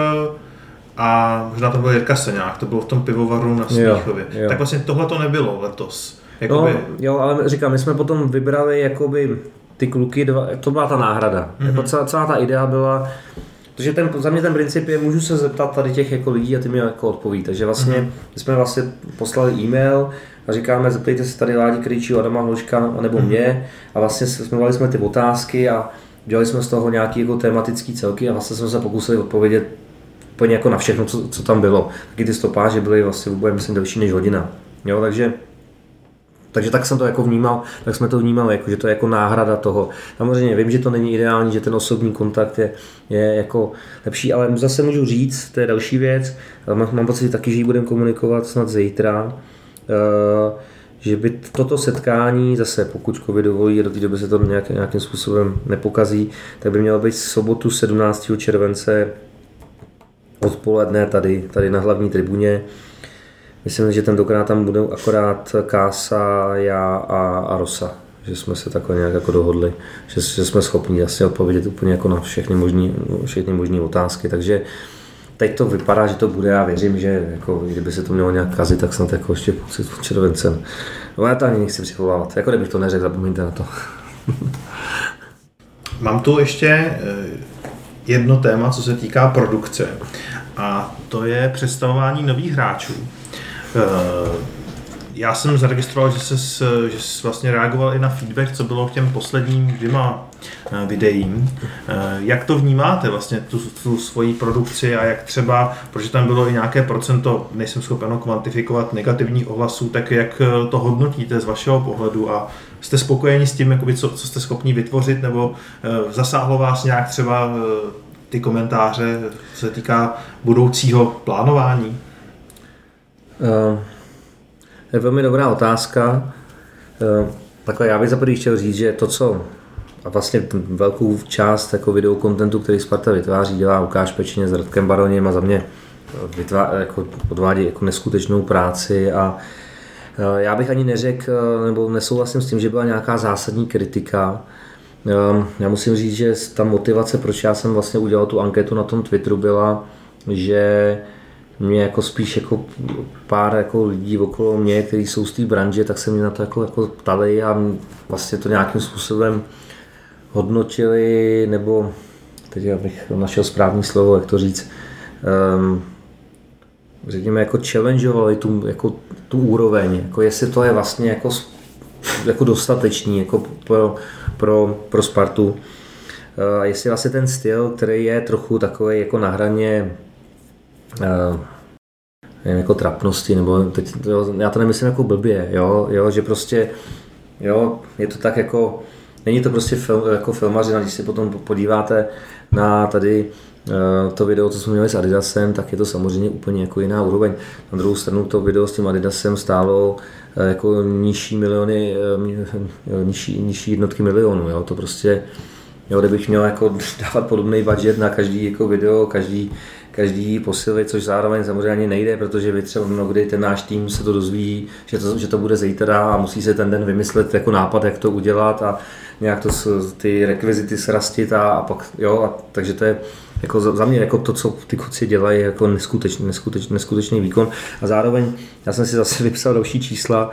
a možná to byl Jiří Kaseňák, to bylo v tom pivovaru na Smíchově. Jo, jo. Tak vlastně tohle to nebylo letos. Jakoby... No, jo, ale říkám, my jsme potom vybrali jakoby ty kluky, dva, to byla ta náhrada. Mm-hmm. Jako celá, celá ta idea byla, protože ten, za mě ten princip je, můžu se zeptat tady těch jako lidí a ty mi jako odpoví. Takže vlastně mm-hmm. jsme vlastně poslali e-mail a říkáme, zeptejte se tady Ládi Krejčího, Adama Hložka nebo mm-hmm. mě. A vlastně směvali jsme ty otázky a dělali jsme z toho nějaký jako tematický celky a vlastně jsme se pokusili odpovědět úplně jako na všechno, co, co tam bylo. Taky ty stopáže byly vlastně vůbec, myslím, delší než hodina. Jo, takže... Takže tak jsem to jako vnímal, tak jsme to vnímali, jako, že to je jako náhrada toho. Samozřejmě vím, že to není ideální, že ten osobní kontakt je, je jako lepší, ale zase můžu říct, to je další věc, mám, mám pocit, že taky, že ji budeme komunikovat snad zítra, uh, že by toto setkání, zase pokud covid dovolí, do té doby se to nějak, nějakým způsobem nepokazí, tak by mělo být sobotu sedmnáctého července odpoledne tady, tady na hlavní tribuně. Myslím, že tentokrát tam budou akorát Kása, já a, a Rosa, že jsme se takhle nějak jako dohodli, že, že jsme schopni asi odpovědět úplně jako na všechny možný, všechny možný otázky, takže teď to vypadá, že to bude, já věřím, že jako, kdyby se to mělo nějak kazit, tak snad jako ještě pod červencem. No já to ani nechci přivolávat, jako kdybych to neřekl, zapomeňte na to. Mám tu ještě jedno téma, co se týká produkce, a to je představování nových hráčů. Já jsem zaregistroval, že jsi, že jsi vlastně reagoval i na feedback, co bylo k těm posledním dvěma videím. Jak to vnímáte vlastně, tu, tu svoji produkci, a jak třeba, protože tam bylo i nějaké procento, nejsem schopen kvantifikovat, negativních ohlasů, tak jak to hodnotíte z vašeho pohledu a jste spokojeni s tím, jakoby, co, co jste schopni vytvořit, nebo zasáhlo vás nějak třeba ty komentáře, co se týká budoucího plánování? Uh, je velmi dobrá otázka. Uh, takhle já bych za první chtěl říct, že to, co a vlastně velkou část jako videokontentu, který Sparta vytváří, dělá Lukáš Pečení s Radkem Baroněm a za mě vytvá, jako odvádí jako neskutečnou práci a já bych ani neřekl, nebo nesouhlasím s tím, že byla nějaká zásadní kritika. Já musím říct, že ta motivace, proč já jsem vlastně udělal tu anketu na tom Twitteru, byla, že mě jako spíš jako pár jako lidí okolo mě, kteří jsou z té branže, tak se mě na to jako, jako ptali a vlastně to nějakým způsobem hodnotili, nebo teď abych našel správný slovo, jak to říct, um, řekněme jako challengeovali tu, jako, tu úroveň, jako jestli to je vlastně jako, jako dostatečný jako pro, pro, pro Spartu. A uh, jestli vlastně ten styl, který je trochu takový jako na hraně Uh, nevím, jako trapnosti, nebo teď, jo, já to nemyslím jako blbě, jo, jo, že prostě, jo, je to tak jako, není to prostě film, jako filmařina, když si potom podíváte na tady uh, to video, co jsme měli s Adidasem, tak je to samozřejmě úplně jako jiná úroveň. Na druhou stranu to video s tím Adidasem stálo uh, jako nižší miliony, uh, nižší, nižší jednotky milionů, jo, to prostě, jo, kdybych měl jako dávat podobný budget na každý jako video, každý každý posilit, což zároveň samozřejmě ani nejde, protože vy třeba mnohdy ten náš tým se to dozví, že to, že to bude zítra a musí se ten den vymyslet jako nápad, jak to udělat a nějak to, ty rekvizity srastit a, a pak, jo, a takže to je jako za mě jako to, co ty kluci dělají, je jako neskutečný, neskutečný, neskutečný výkon a zároveň já jsem si zase vypsal další čísla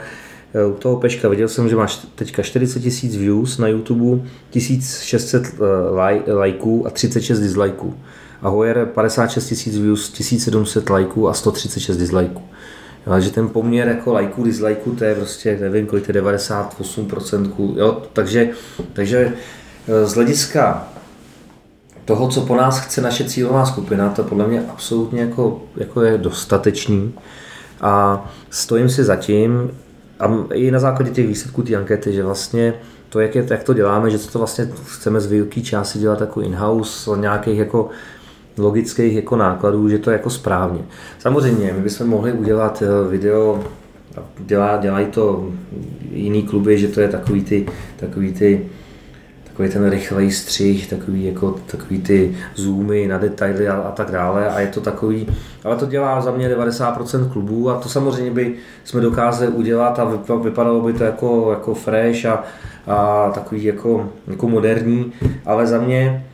u toho Peška, viděl jsem, že máš teďka čtyřicet tisíc views na YouTube, tisíc šest set laj, lajků a třicet šest dislajků. A Hoyer padesát šest tisíc views, tisíc sedm set lajků a sto třicet šest dislajků. Takže ten poměr jako lajků, dislajků, to je prostě, nevím kolik, to je devadesát osm procent. Jo? Takže, takže z hlediska toho, co po nás chce naše cílová skupina, to podle mě absolutně jako, jako je dostatečný. A stojím si za tím, a i na základě těch výsledků té ankety, že vlastně to, jak, je, jak to děláme, že to vlastně chceme z velké části dělat jako in-house, nějakých jako logických jako nákladů, že to je jako správně. Samozřejmě, my bychom mohli udělat video, dělá, dělají to jiný kluby, že to je takový ty, takový ty, takový ten rychlej střih, takový jako, takový ty zoomy na detaily a, a tak dále a je to takový, ale to dělá za mě devadesát procent klubů a to samozřejmě by jsme dokázali udělat a vypadalo by to jako, jako fresh a, a takový jako, jako moderní, ale za mě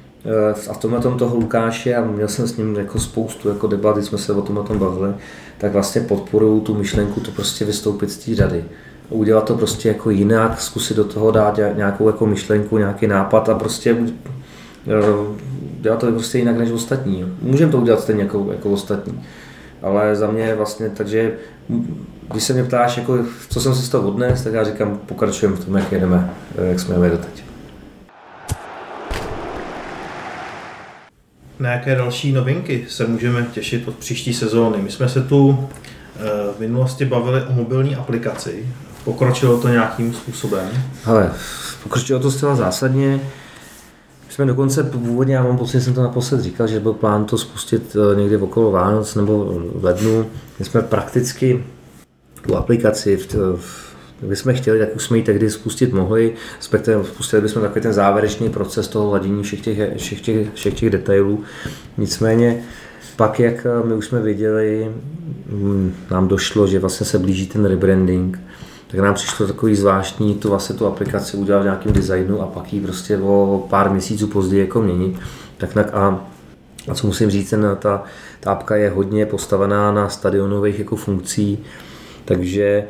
a v tomhle tom toho Lukáše, a měl jsem s ním jako spoustu jako debat, když jsme se o tomhle tom bavili, tak vlastně podporuju tu myšlenku to prostě vystoupit z té řady. Udělat to prostě jako jinak, zkusit do toho dát nějakou jako myšlenku, nějaký nápad a prostě dělat to prostě jinak než ostatní. Můžeme to udělat stejně jako, jako ostatní, ale za mě vlastně, takže když se mě ptáš, jako, co jsem si z toho odnes, tak já říkám, pokračujeme v tom, jak jedeme, jak jsme jeli doteď. Na jaké další novinky se můžeme těšit od příští sezóny? My jsme se tu v minulosti bavili o mobilní aplikaci. Pokročilo to nějakým způsobem? Hele, pokročilo to zcela zásadně. My jsme dokonce původně, já mám pocit, jsem to naposled říkal, že byl plán to spustit někdy okolo Vánoc nebo v lednu. My jsme prakticky tu aplikaci v, v kdybychom chtěli, tak už jsme ji tehdy spustit mohli, spustili bychom takový ten závěrečný proces toho hladění všech těch, všech těch, všech těch detailů. Nicméně pak, jak my už jsme viděli, nám došlo, že vlastně se blíží ten rebranding, tak nám přišlo takový zvláštní tu, vlastně tu aplikaci udělat v nějakém designu a pak ji prostě o pár měsíců později jako měnit. Tak na, a, a co musím říct, ten, ta, ta apka je hodně postavená na stadionových jako funkcí, takže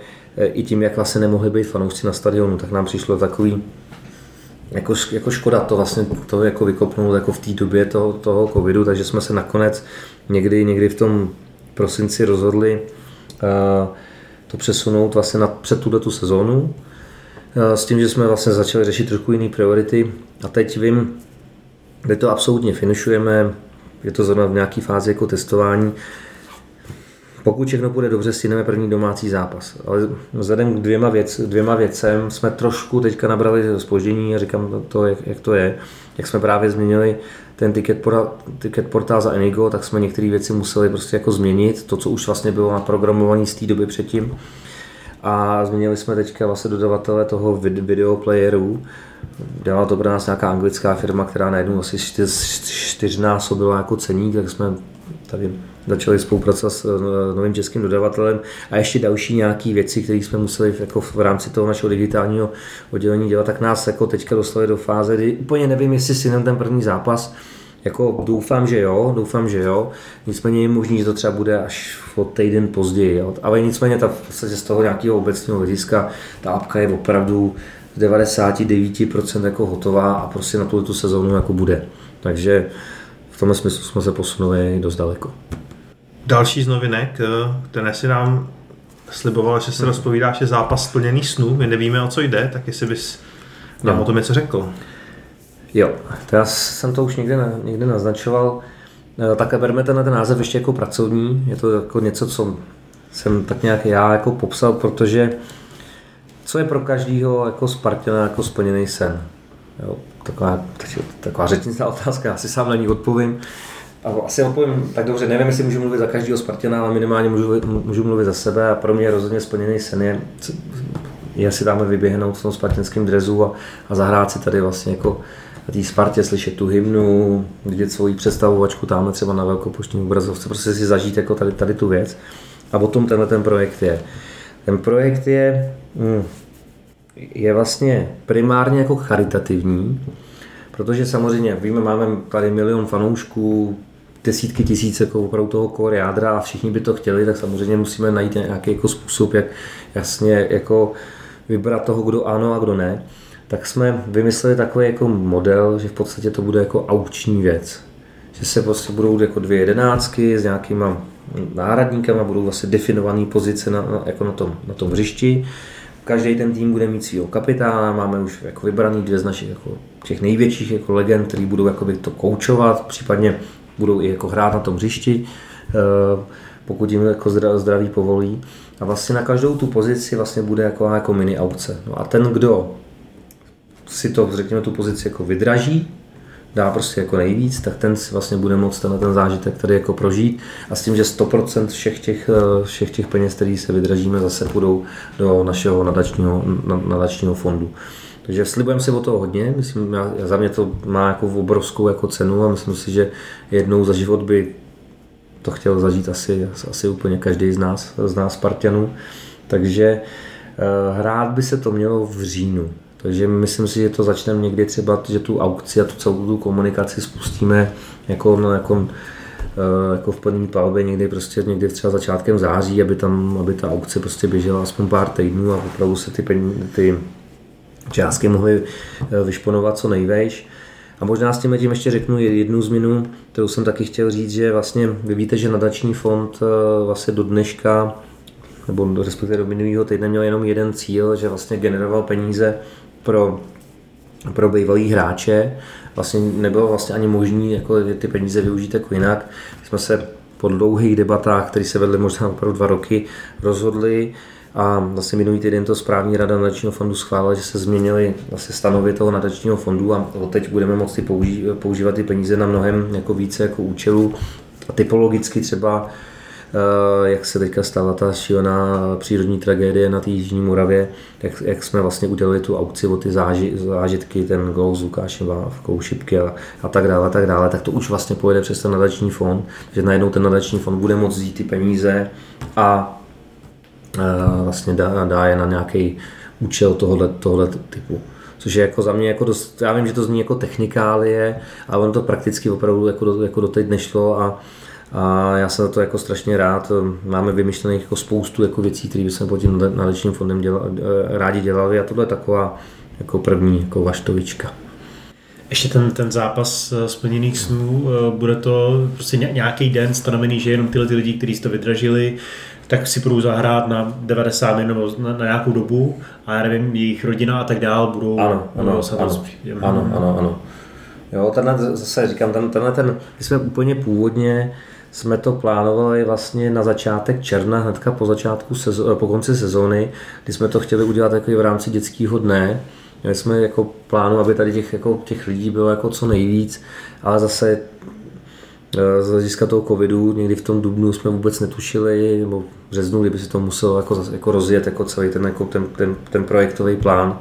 i tím, jak vlastně nemohli být fanoušci na stadionu, tak nám přišlo takový jako, jako škoda to vlastně to jako vykopnout jako v té době toho, toho covidu, takže jsme se nakonec někdy, někdy v tom prosinci rozhodli uh, to přesunout vlastně na, před tuhletu sezónu uh, s tím, že jsme vlastně začali řešit trochu jiný priority a teď vím, kde to absolutně finišujeme, je to zrovna v nějaké fázi jako testování. Pokud všechno půjde dobře, stihneme první domácí zápas. Ale vzhledem k dvěma, věc, dvěma věcem jsme trošku teďka nabrali zpoždění a říkám to, jak, jak to je. Jak jsme právě změnili ten Ticketportal za Enigoo, tak jsme některé věci museli prostě jako změnit. To, co už vlastně bylo naprogramované z té doby předtím. A změnili jsme teďka vlastně dodavatele toho videoplayeru. Dělala to pro nás nějaká anglická firma, která najednou asi čtyřnásobila jako ceník, tak jsme Tady začali spolupracovat s novým českým dodavatelem a ještě další nějaké věci, které jsme museli jako v rámci toho našeho digitálního oddělení dělat, tak nás jako teďka dostali do fáze, kdy úplně nevím, jestli si ten první zápas, jako doufám, že jo, doufám, že jo, nicméně je možný, že to třeba bude až o týden později, jo. Ale nicméně ta, z toho nějakého obecného hlediska ta apka je opravdu devadesát devět procent jako hotová a prostě na tu sezónu jako bude, takže v tomhle smyslu jsme se posunuli dost daleko. Další z novinek, které si nám sliboval, že se hmm. rozpovídáš, je zápas splněných snů. My nevíme, o co jde, tak jestli bys nám no. o tom něco řekl. Jo, to já jsem to už někde, někde naznačoval. Tak berme ten, ten název ještě jako pracovní. Je to jako něco, co jsem tak nějak já jako popsal, protože co je pro každého jako Spartana jako splněný sen. Jo, taková, taková řečnická otázka, já si sám na ní odpovím. Asi odpovím tak dobře, nevím, jestli můžu mluvit za každého Spartana, ale minimálně můžu, můžu mluvit za sebe a pro mě rozhodně splněný sen je, je si dáme vyběhnout v tom spartanském dresu a, a zahrát si tady vlastně jako na té Spartě, slyšet tu hymnu, vidět svoji představovačku tamhle třeba na velkopoštní obrazovce, prostě si zažít jako tady, tady tu věc a o tom tenhle ten projekt je. Ten projekt je... Hmm, je vlastně primárně jako charitativní, protože samozřejmě víme, máme tady milion fanoušků, desítky tisíc jako opravdu toho core jádra a všichni by to chtěli, tak samozřejmě musíme najít nějaký jako způsob, jak jasně jako vybrat toho, kdo ano a kdo ne. Tak jsme vymysleli takový jako model, že v podstatě to bude jako aukční věc. Že se prostě budou jako dvě jedenáctky s nějakýma náhradníkama, budou vlastně definované pozice na, na, jako na tom, na tom hřišti. Každý ten tým bude mít svýho kapitána, máme už jako vybraný dvě z našich jako těch největších jako legend, kteří budou to koučovat, případně budou i jako hrát na tom hřišti, pokud jim jako zdraví povolí. A vlastně na každou tu pozici vlastně bude jako, jako mini aukce. No a ten, kdo si to, řekněme, tu pozici jako vydraží, dá prostě jako nejvíc, tak ten si vlastně bude moct tenhle ten zážitek tady jako prožít a s tím, že sto procent všech těch, všech těch peněz, které se vydražíme, zase půjdou do našeho nadačního, nadačního fondu. Takže slibujeme si o toho hodně, myslím, já, za mě to má jako obrovskou jako cenu a myslím si, že jednou za život by to chtěl zažít asi, asi úplně každý z nás, z nás Spartanů, takže hrát by se to mělo v říjnu. Takže myslím si, že to začneme někdy třeba, že tu aukci a tu celou tu komunikaci spustíme jako, no, jako, jako v plný palbě někdy, prostě, někdy třeba začátkem září, aby, tam, aby ta aukce prostě běžela aspoň pár týdnů a opravdu se ty, peníze, ty částky mohly vyšponovat co nejvejš. A možná s tím tím ještě řeknu jednu změnu, kterou jsem taky chtěl říct, že vlastně vy víte, že nadační fond vlastně do dneška, nebo respektive do minulého týdne měl jenom jeden cíl, že vlastně generoval peníze pro, pro bývalý hráče. Vlastně nebylo vlastně ani možné jako ty peníze využít jako jinak. My jsme se po dlouhých debatách, které se vedly možná opravdu dva roky, rozhodli a vlastně minulý týden to správní rada nadačního fondu schválila, že se změnily vlastně stanovy toho nadačního fondu a teď budeme moci použí, používat ty peníze na mnohem jako více jako účelů. A typologicky třeba jak se teďka stala ta šílená přírodní tragédie na té Jižní Moravě, jak, jak jsme vlastně udělali tu aukci o ty záži, zážitky, ten gol s Lukášem Vávkou, šipky a, a tak dále, tak dále, tak to už vlastně pojede přes ten nadační fond, že najednou ten nadační fond bude moct vzít ty peníze a, a vlastně dá, dá je na nějaký účel tohohle, tohohle typu. Což je jako za mě jako dost, já vím, že to zní jako technikálie, ale ono to prakticky opravdu jako, do, jako doteď nešlo a A já jsem za to jako strašně rád. Máme vymyšlených jako spoustu jako věcí, které bychom pod tím nadačním fondem děla, rádi dělali a tohle je taková jako první jako vaštovička. Ještě ten, ten zápas splněných snů, bude to prostě nějaký den stanovený, že jenom tyhle ty lidi, kteří si to vydražili, tak si budou zahrát na devadesát minut nebo na, na nějakou dobu a já nevím, jejich rodina a tak dál budou... Ano, ano, ano, ano, ano, ano. Jo, tenhle, zase říkám, ten, tenhle ten, my jsme úplně původně jsme to plánovali vlastně na začátek června, hnedka po začátku sezó- po konci sezóny, kdy jsme to chtěli udělat jako v rámci dětského dne. Měli jsme jako plánu, aby tady těch, jako, těch lidí bylo jako co nejvíc, ale zase z hlediska toho covidu, někdy v tom dubnu jsme vůbec netušili, nebo v březnu, kdyby se to muselo jako, jako rozjet jako celý ten, jako ten, ten, ten projektový plán.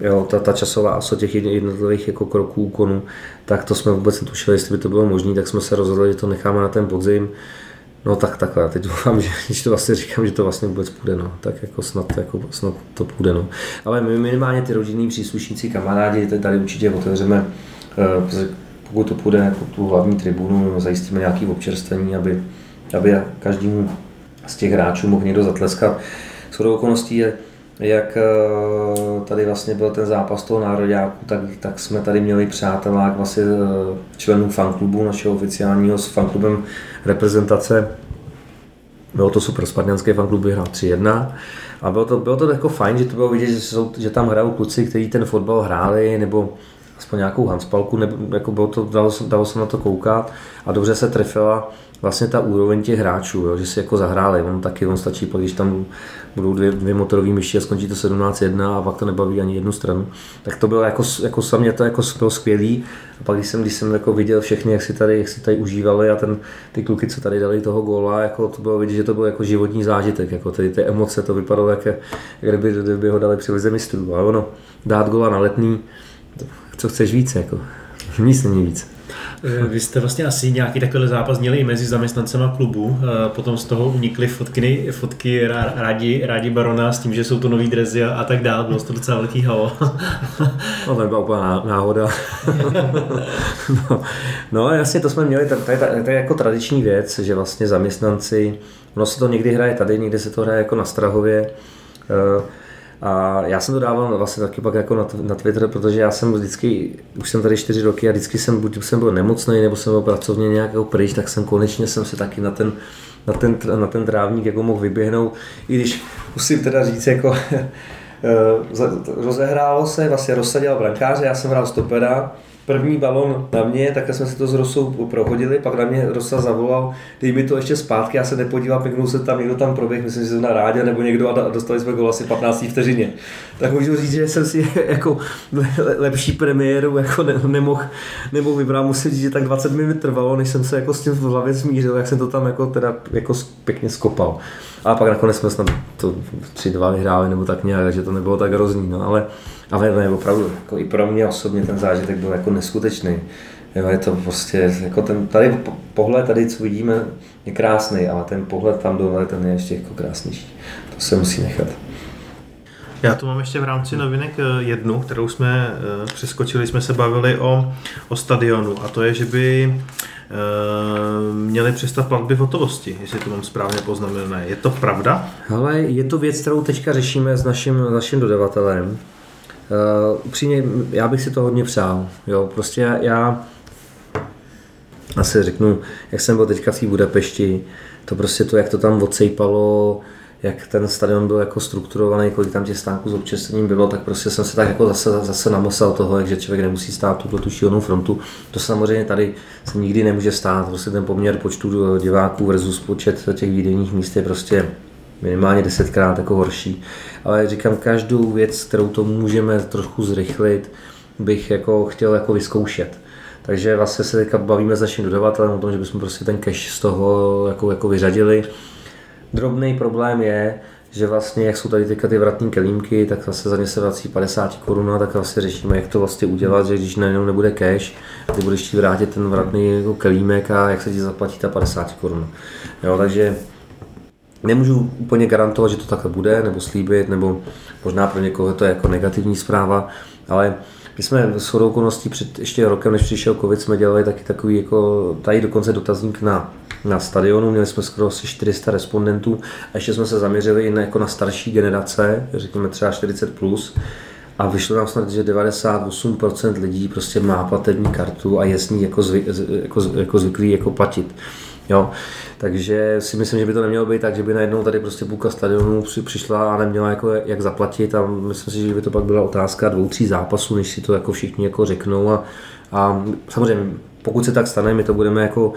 jo, ta, ta časová osa těch jednotlivých jako kroků, úkonů, tak to jsme vůbec netušili, jestli by to bylo možné, tak jsme se rozhodli, že to necháme na ten podzim. No tak takhle, já teď doufám, že když to vlastně říkám, že to vlastně vůbec půjde, no, tak jako snad, jako snad to půjde, no. Ale my minimálně ty rodinní příslušníci, kamarádi, tady určitě otevřeme, pokud to půjde, jako tu hlavní tribunu, zajistíme nějaké občerstvení, aby, aby každému z těch hráčů mohl někdo zatleskat. Shodou okolností je, jak tady vlastně byl ten zápas toho nároďáku, tak, tak jsme tady měli přátelák vlastně členů fanklubu našeho oficiálního s fanklubem reprezentace. Bylo to super, spartanský fanklub vyhrál tři jedna a bylo to, bylo to jako fajn, že to bylo vidět, že, jsou, že tam hrajou kluci, kteří ten fotbal hráli nebo aspoň nějakou hanspalku, nebo jako bylo to, dalo, dalo se na to koukat a dobře se trefila vlastně ta úroveň těch hráčů, jo, že si jako zahráli, on taky, on stačí, když tam budou dvě, dvě motorové myši a skončí to sedmnáct jedna a pak to nebaví ani jednu stranu. Tak to bylo jako, jako samě to jako bylo skvělý a pak když jsem, když jsem jako viděl všechny, jak si tady, jak si tady užívali a ten, ty kluky, co tady dali toho góla, jako to bylo vidět, že to byl jako životní zážitek, jako ty, ty emoce, to vypadalo, jak, jak kdyby, kdyby ho dali při Lize mistrů, ale ono, dát góla na Letný, co chceš víc, jako, nic není víc. Vy jste vlastně asi nějaký takovýhle zápas měli i mezi zaměstnancema klubu, potom z toho unikly fotky, fotky rádi, rádi Barona s tím, že jsou to nový drezy a tak dále, bylo to docela velký halo. No to byla úplně náhoda. No, no jasně, to jsme měli, to je, to je jako tradiční věc, že vlastně zaměstnanci, ono se to někdy hraje tady, někdy se to hraje jako na Strahově. A já jsem to dával vlastně taky pak jako na, na Twitter, protože já jsem vždycky, už jsem tady čtyři roky a vždycky jsem, buď jsem byl nemocný, nebo jsem byl pracovně nějakého pryč, tak jsem konečně jsem se taky na ten, na ten, na ten trávník jako mohl vyběhnout, i když musím teda říct, jako rozehrálo se, vlastně rozsadil brankáře, já jsem hrál stopera, první balon na mě, tak jsme si to s Rosou prohodili, pak na mě Rosa zavolal, dej mi to ještě zpátky, já se nepodíval, pěknou se tam, někdo tam proběh, myslím, že jsem na Rádě nebo někdo a dostali jsme gól asi patnácté vteřině. Tak můžu říct, že jsem si jako lepší premiéru jako ne, nemohl, nemohl vybrat, musím říct, že tak dvacet minut trvalo, než jsem se jako s tím v hlavě smířil, jak jsem to tam jako teda jako pěkně skopal. A pak nakonec jsme snad to tři dva vyhráli nebo tak nějak, takže to nebylo tak hrozný, no, ale ale ne, opravdu, jako i pro mě osobně ten zážitek byl jako neskutečný. Jo, je to prostě, jako ten, tady pohled, tady co vidíme, je krásný, ale ten pohled tam dole, ten je ještě jako krásnější. To se musí nechat. Já tu mám ještě v rámci novinek jednu, kterou jsme přeskočili, jsme se bavili o, o stadionu a to je, že by měli přestat platby v hotovosti, jestli to mám správně poznamenané. Je to pravda? Hele, je to věc, kterou teďka řešíme s naším, naším dodavatelem. Uh, upřímně, já bych si to hodně přál, jo, prostě já, já asi řeknu, jak jsem byl teďka v té Budapešti, to prostě to, jak to tam odsejpalo, jak ten stadion byl jako strukturovaný, kolik tam těch stánků s občerstvením bylo, tak prostě jsem se tak jako zase, zase namosal toho, že člověk nemusí stát tuto tu šílenou frontu. To samozřejmě tady se nikdy nemůže stát, prostě ten poměr počtu diváků versus počet těch výdejních míst je prostě minimálně desetkrát jako horší, ale říkám, každou věc, kterou to můžeme trochu zrychlit, bych jako chtěl jako vyzkoušet. Takže vlastně se teďka bavíme s naším dodavatelem o tom, že bychom prostě ten cash z toho jako, jako vyřadili. Drobný problém je, že vlastně jak jsou tady teďka ty vratní kelímky, tak vlastně za ně se vrací padesát korun, tak vlastně řešíme, jak to vlastně udělat, že když najednou nebude cash, ty budeš chtít vrátit ten vratný jako kelímek a jak se ti zaplatí ta padesát korun. Jo, takže nemůžu úplně garantovat, že to takhle bude, nebo slíbit, nebo možná pro někoho to je jako negativní zpráva, ale my jsme shodou okolností před ještě rokem, než přišel covid, jsme dělali taky takový jako tady dokonce dotazník na, na stadionu, měli jsme skoro asi čtyři sta respondentů a ještě jsme se zaměřili i na, jako na starší generace, řekněme třeba čtyřicet plus, a vyšlo nám snad, že devadesát osm procent lidí prostě má platební kartu a je s ní jako, zvy, jako, jako zvyklý jako platit. Jo, takže si myslím, že by to nemělo být tak, že by najednou tady prostě půlka stadionu přišla a neměla jako jak zaplatit a myslím si, že by to pak byla otázka dvou, tří zápasů, než si to jako všichni jako řeknou a, a samozřejmě pokud se tak stane, my to budeme jako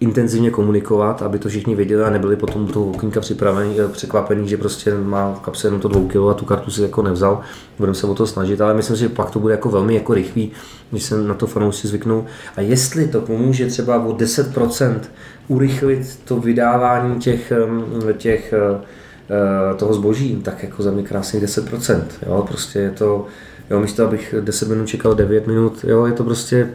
intenzivně komunikovat, aby to všichni věděli a nebyli potom toho okénka připravení, překvapení, že prostě má v kapse jenom to dvou kilo a tu kartu si jako nevzal. Budeme se o to snažit, ale myslím si, že pak to bude jako velmi jako rychlý, když se na to fanoušci zvyknou. A jestli to pomůže třeba o deset procent urychlit to vydávání těch, těch toho zboží, tak jako za mě krásných deset procent. Jo? Prostě je to jo, místo abych deset minut čekal devět minut, jo, je to prostě,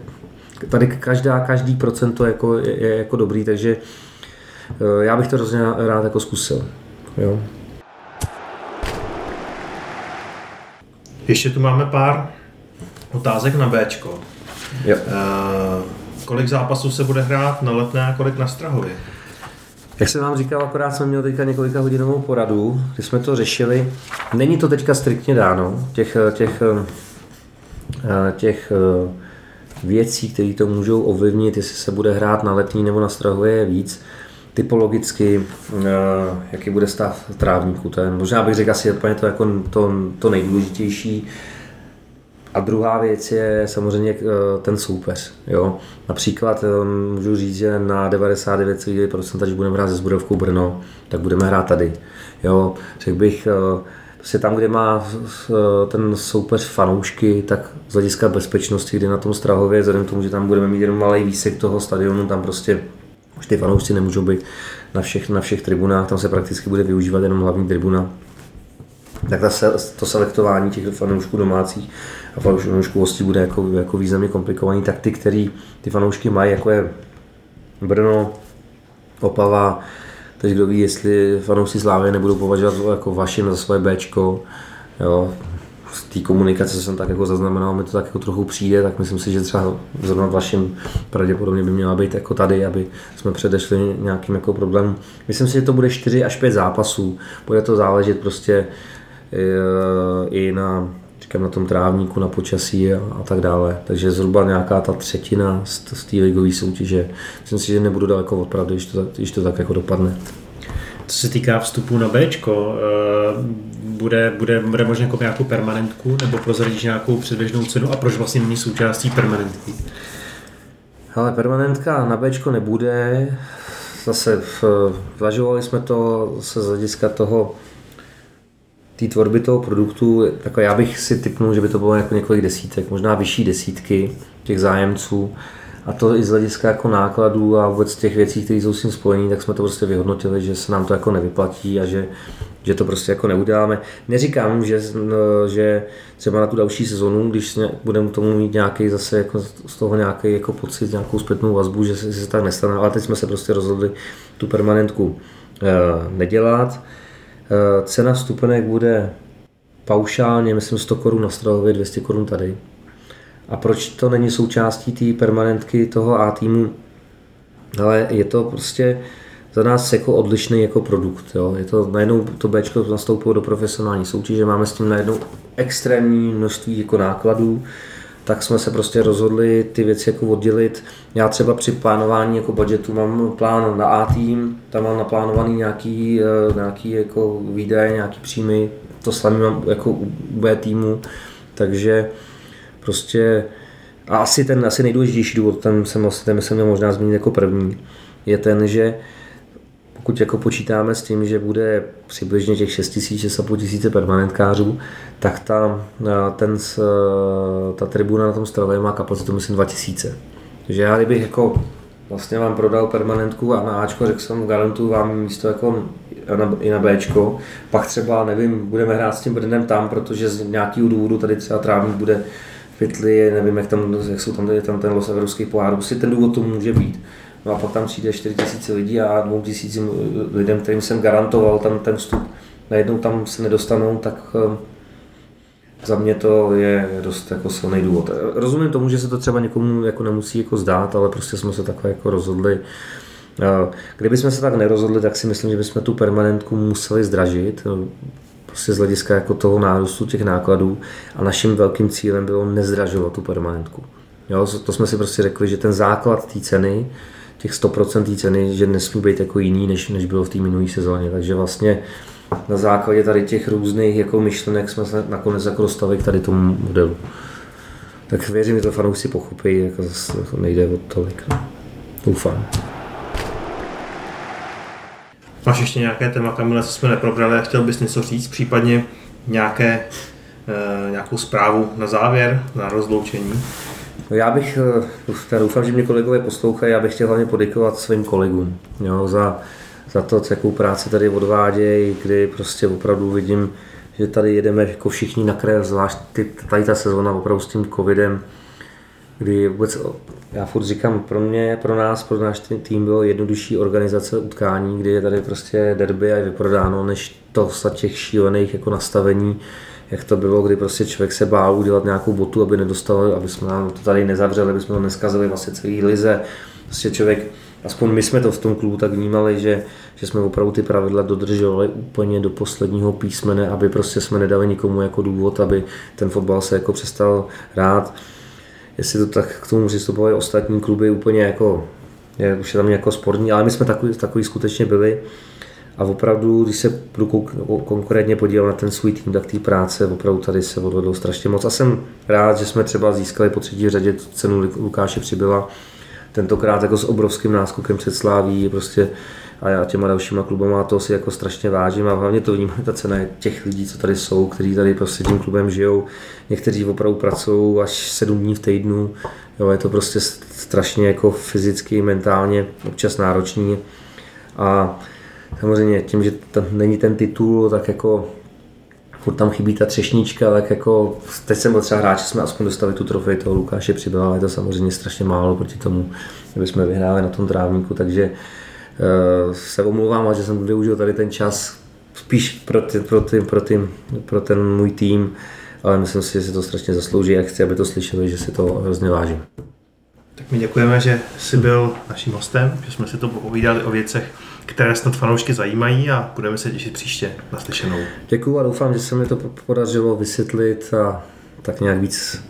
tady každá, každý procento jako, je, je jako dobrý, takže já bych to hrozně rád jako zkusil, jo. Ještě tu máme pár otázek na Bčko. Jo. Uh, kolik zápasů se bude hrát na Letné a kolik na Strahově? Jak jsem vám říkal, akorát jsme měli teďka několika hodinovou poradu, kdy jsme to řešili. Není to teďka striktně dáno, těch, těch, těch věcí, které to můžou ovlivnit, jestli se bude hrát na Letní nebo na Strahově, je víc. Typologicky, jaký bude stav trávníku, to je, možná bych řekl asi úplně to, jako to, to nejdůležitější. A druhá věc je samozřejmě ten soupeř. Jo? Například můžu říct, že na devadesát devět celá devět procent, když budeme hrát se Zbrojovkou Brno, tak budeme hrát tady. Jo? Řekl bych, prostě tam, kde má ten soupeř fanoušky, tak z hlediska bezpečnosti, kde na tom Strahově, vzhledem k tomu, že tam budeme mít jenom malý výsek toho stadionu, tam prostě už ty fanoušci nemůžou být na všech, na všech tribunách, tam se prakticky bude využívat jenom hlavní tribuna. Tak ta se, to selektování těch fanoušků domácích a fanoušků hostí bude jako, jako významně komplikovaný, tak ty, který ty fanoušky mají, jako je Brno, Opava, takže kdo ví, jestli fanoušci Slávy nebudou považovat jako vašim za svoje Bčko, jo. Z té komunikace, co jsem tak jako zaznamenal, mi to tak jako trochu přijde, tak myslím si, že třeba zrovna vaším pravděpodobně by měla být jako tady, aby jsme předešli nějakým jako problémům. Myslím si, že to bude čtyři až pět zápasů, bude to záležet prostě i na, říkám, na tom trávníku, na počasí a, a tak dále. Takže zhruba nějaká ta třetina z, z té ligové soutěže. Myslím si, že nebudu daleko od pravdy, když to, když to tak jako dopadne. Co se týká vstupu na Bčko, bude, bude, bude možná jako nějakou permanentku nebo prozradíš nějakou předběžnou cenu a proč vlastně není součástí permanentky? Hele, permanentka na Bčko nebude. Zase zvažovali jsme to se z hlediska toho té tvorby toho produktu, tak já bych si tipnul, že by to bylo jako několik desítek, možná vyšší desítky těch zájemců. A to i z hlediska jako nákladů a vůbec těch věcí, které jsou s tím spojené, tak jsme to prostě vyhodnotili, že se nám to jako nevyplatí a že, že to prostě jako neuděláme. Neříkám, že, že třeba na tu další sezonu, když budeme tomu mít nějaký zase jako z toho nějaký jako pocit, nějakou zpětnou vazbu, že se, se tak nestane, ale teď jsme se prostě rozhodli tu permanentku nedělat. Cena vstupenek bude paušálně, myslím sto korun na Strahově, dvě stě korun tady. A proč to není součástí té permanentky toho A týmu? Ale je to prostě za nás jako odlišný jako produkt. Jo? Je to najednou to Bčko nastoupilo do profesionální soutěže, máme s tím najednou extrémní množství jako nákladů, tak jsme se prostě rozhodli ty věci jako oddělit. Já třeba při plánování jako budgetu mám plán na A tým, tam mám naplánovaný nějaký, nějaký jako výdaje, nějaký příjmy, to samé mám jako u B týmu, takže prostě a asi ten asi nejdůležitější důvod, ten jsem vlastně ten jsem měl možná zmínit jako první, je ten, že pokud jako počítáme s tím, že bude přibližně těch šest tisíc, šest a půl tisíce permanentkářů, tak ta, ten, ta tribuna na tom Strahově má kapacitu myslím dva tisíce. Takže já kdybych jako vlastně vám prodal permanentku a na Ačko, řekl jsem, garantuju vám místo jako na, i na Bčko, pak třeba nevím, budeme hrát s tím Brnem tam, protože z nějakého důvodu tady třeba trávník bude v pytli, nevím, jak, tam, jak jsou tam, tady, tam ten los evropský pohár, prostě ten důvod to může být. No a pak tam přijde čtyři tisíce lidí a dva tisíce lidem, kterým jsem garantoval tam ten vstup, najednou tam se nedostanou, tak za mě to je dost jako silný důvod. Rozumím tomu, že se to třeba někomu jako nemusí jako zdát, ale prostě jsme se takhle jako rozhodli. Kdybychom se tak nerozhodli, tak si myslím, že bychom tu permanentku museli zdražit, prostě z hlediska jako toho nárůstu těch nákladů a naším velkým cílem bylo nezdražovat tu permanentku. Jo, to jsme si prostě řekli, že ten základ té ceny, těch sto procent té ceny, že nesmí být jako jiný, než, než bylo v té minulé sezóně. Takže vlastně na základě tady těch různých jako myšlenek jsme se nakonec jako dostali k tady tomu modelu. Tak věřím, že to fanoušci pochopí, jako zase nejde o tolik. Doufám. Máš ještě nějaké téma, Kamile, co jsme neprobrali a chtěl bys něco říct, případně nějaké, nějakou zprávu na závěr, na rozloučení? Já bych, já doufám, že mě kolegové poslouchají, já bych chtěl hlavně poděkovat svým kolegům, jo, za, za to, jakou práci tady odvádějí, kdy prostě opravdu vidím, že tady jedeme jako všichni na krev, zvlášť tady ta sezona opravdu s tím covidem, kdy vůbec, já furt říkám, pro mě, pro nás, pro náš tým bylo jednodušší organizace utkání, kdy je tady prostě derby a je vyprodáno, než to z těch šílených jako nastavení, jak to bylo, kdy prostě člověk se bál udělat nějakou botu, aby nedostal, aby jsme nám to tady nezavřeli, aby jsme to neskazili vlastně celý lize. Prostě člověk, aspoň my jsme to v tom klubu tak vnímali, že, že jsme opravdu ty pravidla dodržovali úplně do posledního písmene, aby prostě jsme nedali nikomu jako důvod, aby ten fotbal se jako přestal hrát. Jestli to tak k tomu přistupovali ostatní kluby úplně jako, je, už je tam jako sportní, ale my jsme takový, takový skutečně byli. A opravdu, když se budu konkrétně podíval na ten svůj tým, tak té práce opravdu tady se odvedlo strašně moc. A jsem rád, že jsme třeba získali po třetí řadě cenu Lukáše Přibyla. Tentokrát jako s obrovským náskokem před Slaví prostě a já těma dalšíma klubama, a toho si jako strašně vážím a hlavně to vnímám, ta cena je těch lidí, co tady jsou, kteří tady prostě tím klubem žijou. Někteří opravdu pracují až sedm dní v týdnu, jo, je to prostě strašně jako fyzicky, mentálně, občas náročný. A samozřejmě tím, že tam není ten titul, tak jako furt tam chybí ta třešnička, tak jako teď jsem byl třeba hráč, že jsme aspoň dostali tu trofej toho Lukáše Přibyla, ale je to samozřejmě strašně málo proti tomu, kdyby jsme vyhráli na tom trávníku, takže uh, se omlouvám, že jsem využil tady ten čas spíš pro, ty, pro, ty, pro, ty, pro ten můj tým, ale myslím si, že se to strašně zaslouží a chci, aby to slyšeli, že si to hrozně vážím. Tak my děkujeme, že jsi byl naším hostem, že jsme si to povídali o věcech, které snad fanoušky zajímají a budeme se těšit příště na slyšenou. Děkuju a doufám, že se mi to podařilo vysvětlit a tak nějak víc,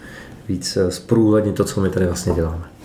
víc zprůhlednit to, co my tady vlastně děláme.